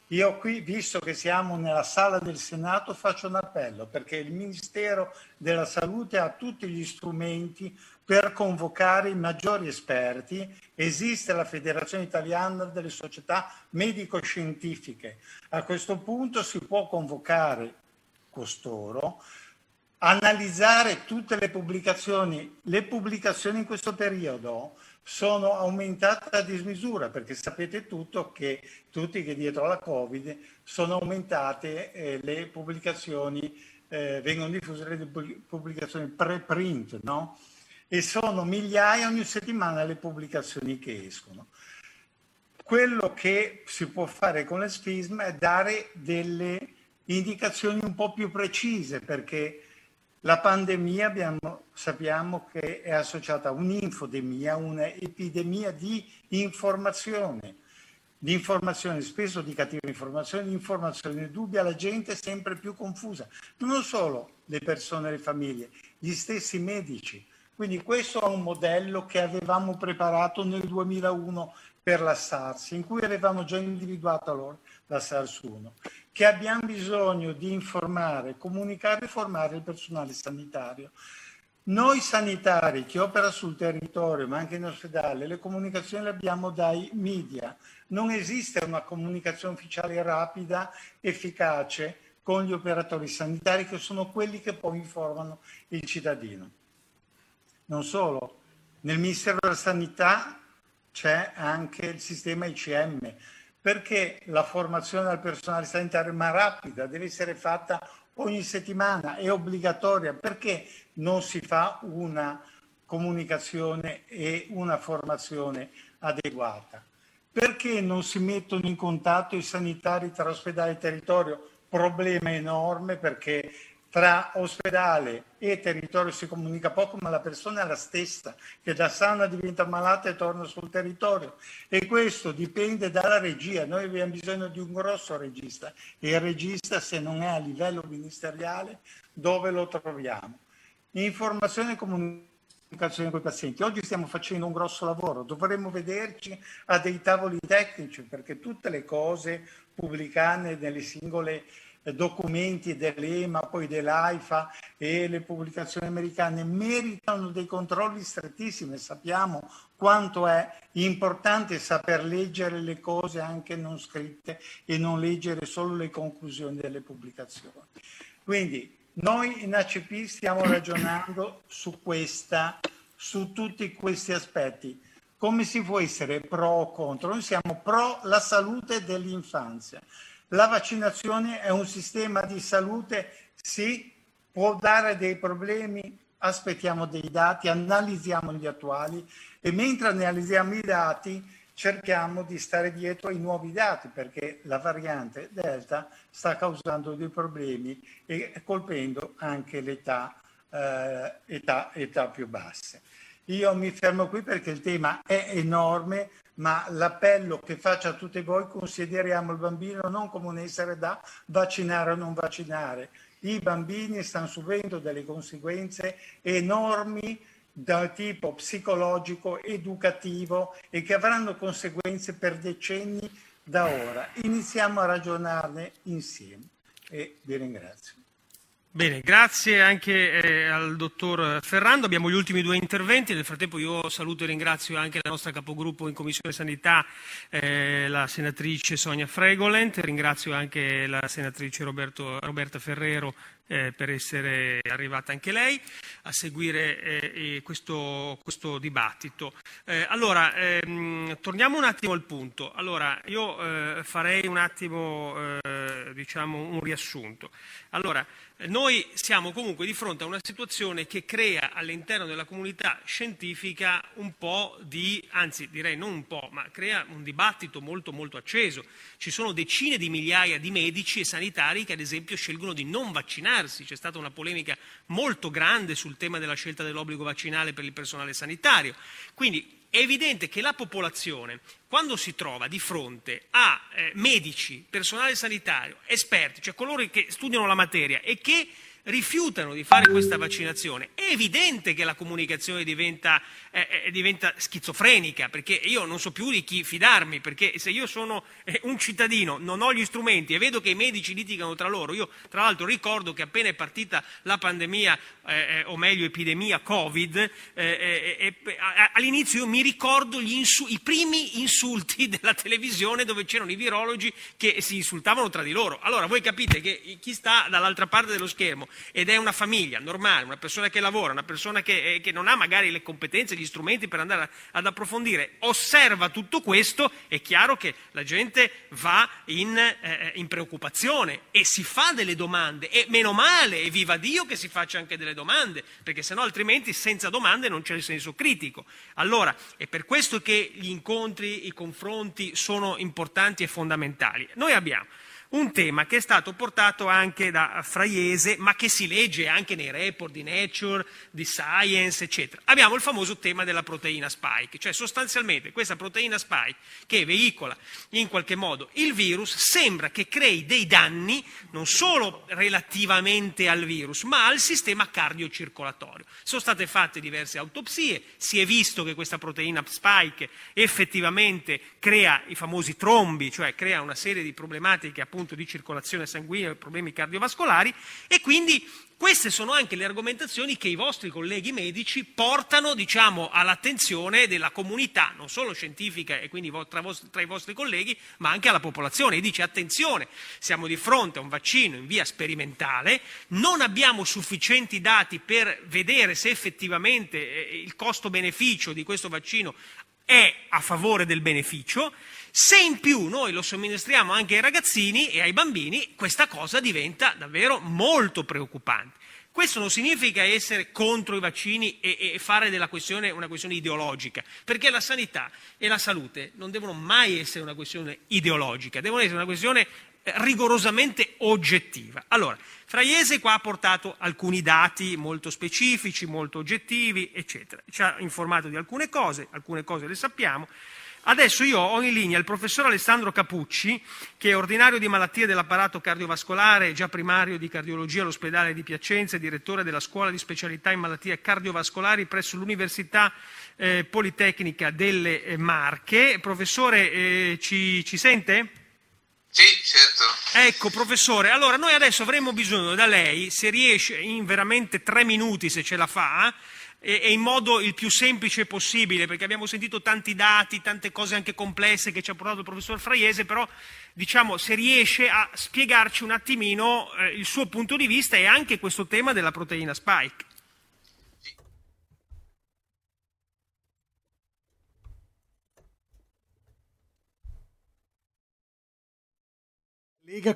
Io qui, visto che siamo nella sala del Senato, faccio un appello perché il Ministero della Salute ha tutti gli strumenti per convocare i maggiori esperti. Esiste la Federazione Italiana delle Società Medico-Scientifiche. A questo punto si può convocare costoro, analizzare tutte le pubblicazioni, le pubblicazioni in questo periodo sono aumentate a dismisura, perché sapete tutto che tutti che dietro alla Covid sono aumentate eh, le pubblicazioni, eh, vengono diffuse le pubblicazioni pre-print, no? E sono migliaia ogni settimana le pubblicazioni che escono. Quello che si può fare con le S P I S M è dare delle indicazioni un po' più precise, perché la pandemia abbiamo, sappiamo che è associata a un'infodemia, un'epidemia di informazione, di informazione spesso di cattiva informazione, di informazione dubbia, la gente è sempre più confusa, non solo le persone e le famiglie, gli stessi medici. Quindi questo è un modello che avevamo preparato nel duemilauno per la SARS, in cui avevamo già individuato allora la SARS uno, che abbiamo bisogno di informare, comunicare e formare il personale sanitario. Noi sanitari, chi opera sul territorio, ma anche in ospedale, le comunicazioni le abbiamo dai media. Non esiste una comunicazione ufficiale rapida, efficace, con gli operatori sanitari, che sono quelli che poi informano il cittadino. Non solo, nel Ministero della Sanità c'è anche il sistema I C M, perché la formazione al personale sanitario, ma rapida, deve essere fatta ogni settimana, è obbligatoria, perché non si fa una comunicazione e una formazione adeguata? Perché non si mettono in contatto i sanitari tra ospedale e territorio? Problema enorme, perché tra ospedale e territorio si comunica poco, ma la persona è la stessa, che da sana diventa malata e torna sul territorio. E questo dipende dalla regia. Noi abbiamo bisogno di un grosso regista, e il regista, se non è a livello ministeriale, dove lo troviamo? Informazione e comunicazione con i pazienti. Oggi stiamo facendo un grosso lavoro, dovremmo vederci a dei tavoli tecnici, perché tutte le cose pubblicate nelle singole documenti dell'EMA, poi dell'AIFA e le pubblicazioni americane meritano dei controlli strettissimi. Sappiamo quanto è importante saper leggere le cose anche non scritte e non leggere solo le conclusioni delle pubblicazioni. Quindi noi in A C P stiamo ragionando su questa, su tutti questi aspetti. Come si può essere pro o contro? Noi siamo pro la salute dell'infanzia. La vaccinazione è un sistema di salute, sì, può dare dei problemi, aspettiamo dei dati, analizziamo gli attuali e mentre analizziamo i dati cerchiamo di stare dietro ai nuovi dati, perché la variante Delta sta causando dei problemi e colpendo anche l'età, eh, età, età più basse. Io mi fermo qui perché il tema è enorme, ma l'appello che faccio a tutti voi: consideriamo il bambino non come un essere da vaccinare o non vaccinare. I bambini stanno subendo delle conseguenze enormi dal tipo psicologico, educativo, e che avranno conseguenze per decenni da ora. Iniziamo a ragionarne insieme e vi ringrazio. Bene, grazie anche eh, al dottor Ferrando. Abbiamo gli ultimi due interventi. Nel frattempo io saluto e ringrazio anche la nostra capogruppo in Commissione Sanità, eh, la senatrice Sonia Fregolent. Ringrazio anche la senatrice Roberto, Roberta Ferrero eh, per essere arrivata anche lei a seguire eh, questo, questo dibattito. Eh, allora, ehm, torniamo un attimo al punto. Allora, io eh, farei un attimo eh, diciamo un riassunto. Allora, noi siamo comunque di fronte a una situazione che crea all'interno della comunità scientifica un po' di, anzi direi non un po', ma crea un dibattito molto molto acceso. Ci sono decine di migliaia di medici e sanitari che ad esempio scelgono di non vaccinarsi. C'è stata una polemica molto grande sul tema della scelta dell'obbligo vaccinale per il personale sanitario. Quindi è evidente che la popolazione, quando si trova di fronte a eh, medici, personale sanitario, esperti, cioè coloro che studiano la materia e che rifiutano di fare questa vaccinazione, è evidente che la comunicazione diventa, eh, diventa schizofrenica, perché io non so più di chi fidarmi, perché se io sono eh, un cittadino, non ho gli strumenti e vedo che i medici litigano tra loro. Io tra l'altro ricordo che appena è partita la pandemia, eh, o meglio epidemia Covid, eh, eh, eh, all'inizio io mi ricordo gli insu- i primi insulti della televisione, dove c'erano i virologi che si insultavano tra di loro. Allora voi capite che chi sta dall'altra parte dello schermo ed è una famiglia normale, una persona che lavora, una persona che, eh, che non ha magari le competenze, gli strumenti per andare a, ad approfondire, osserva tutto questo, è chiaro che la gente va in, eh, in preoccupazione e si fa delle domande, e meno male, e viva Dio che si faccia anche delle domande, perché sennò altrimenti senza domande non c'è il senso critico. Allora, è per questo che gli incontri, i confronti sono importanti e fondamentali. Noi abbiamo un tema che è stato portato anche da Fraiese, ma che si legge anche nei report di Nature, di Science, eccetera. Abbiamo il famoso tema della proteina spike, cioè sostanzialmente questa proteina spike che veicola in qualche modo il virus sembra che crei dei danni non solo relativamente al virus, ma al sistema cardiocircolatorio. Sono state fatte diverse autopsie, si è visto che questa proteina spike effettivamente crea i famosi trombi, cioè crea una serie di problematiche appunto di circolazione sanguigna, problemi cardiovascolari, e quindi queste sono anche le argomentazioni che i vostri colleghi medici portano, diciamo, all'attenzione della comunità, non solo scientifica e quindi tra, vostri, tra i vostri colleghi, ma anche alla popolazione, e dice attenzione, siamo di fronte a un vaccino in via sperimentale, non abbiamo sufficienti dati per vedere se effettivamente il costo-beneficio di questo vaccino è a favore del beneficio. Se in più noi lo somministriamo anche ai ragazzini e ai bambini, questa cosa diventa davvero molto preoccupante. Questo non significa essere contro i vaccini e, e fare della questione una questione ideologica, perché la sanità e la salute non devono mai essere una questione ideologica, devono essere una questione rigorosamente oggettiva. Allora, Fraiese qua ha portato alcuni dati molto specifici, molto oggettivi, eccetera. Ci ha informato di alcune cose, alcune cose le sappiamo. Adesso io ho in linea il professor Alessandro Capucci, che è ordinario di malattie dell'apparato cardiovascolare, già primario di cardiologia all'ospedale di Piacenza e direttore della scuola di specialità in malattie cardiovascolari presso l'Università eh, Politecnica delle eh, Marche. Professore, eh, ci, ci sente? Sì, certo. Ecco, professore, allora noi adesso avremo bisogno da lei, se riesce in veramente tre minuti, se ce la fa, e in modo il più semplice possibile, perché abbiamo sentito tanti dati, tante cose anche complesse che ci ha portato il professor Fraiese, però diciamo se riesce a spiegarci un attimino eh, il suo punto di vista e anche questo tema della proteina spike. Sì. Lega.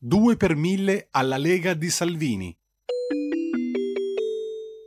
due per mille alla Lega di Salvini.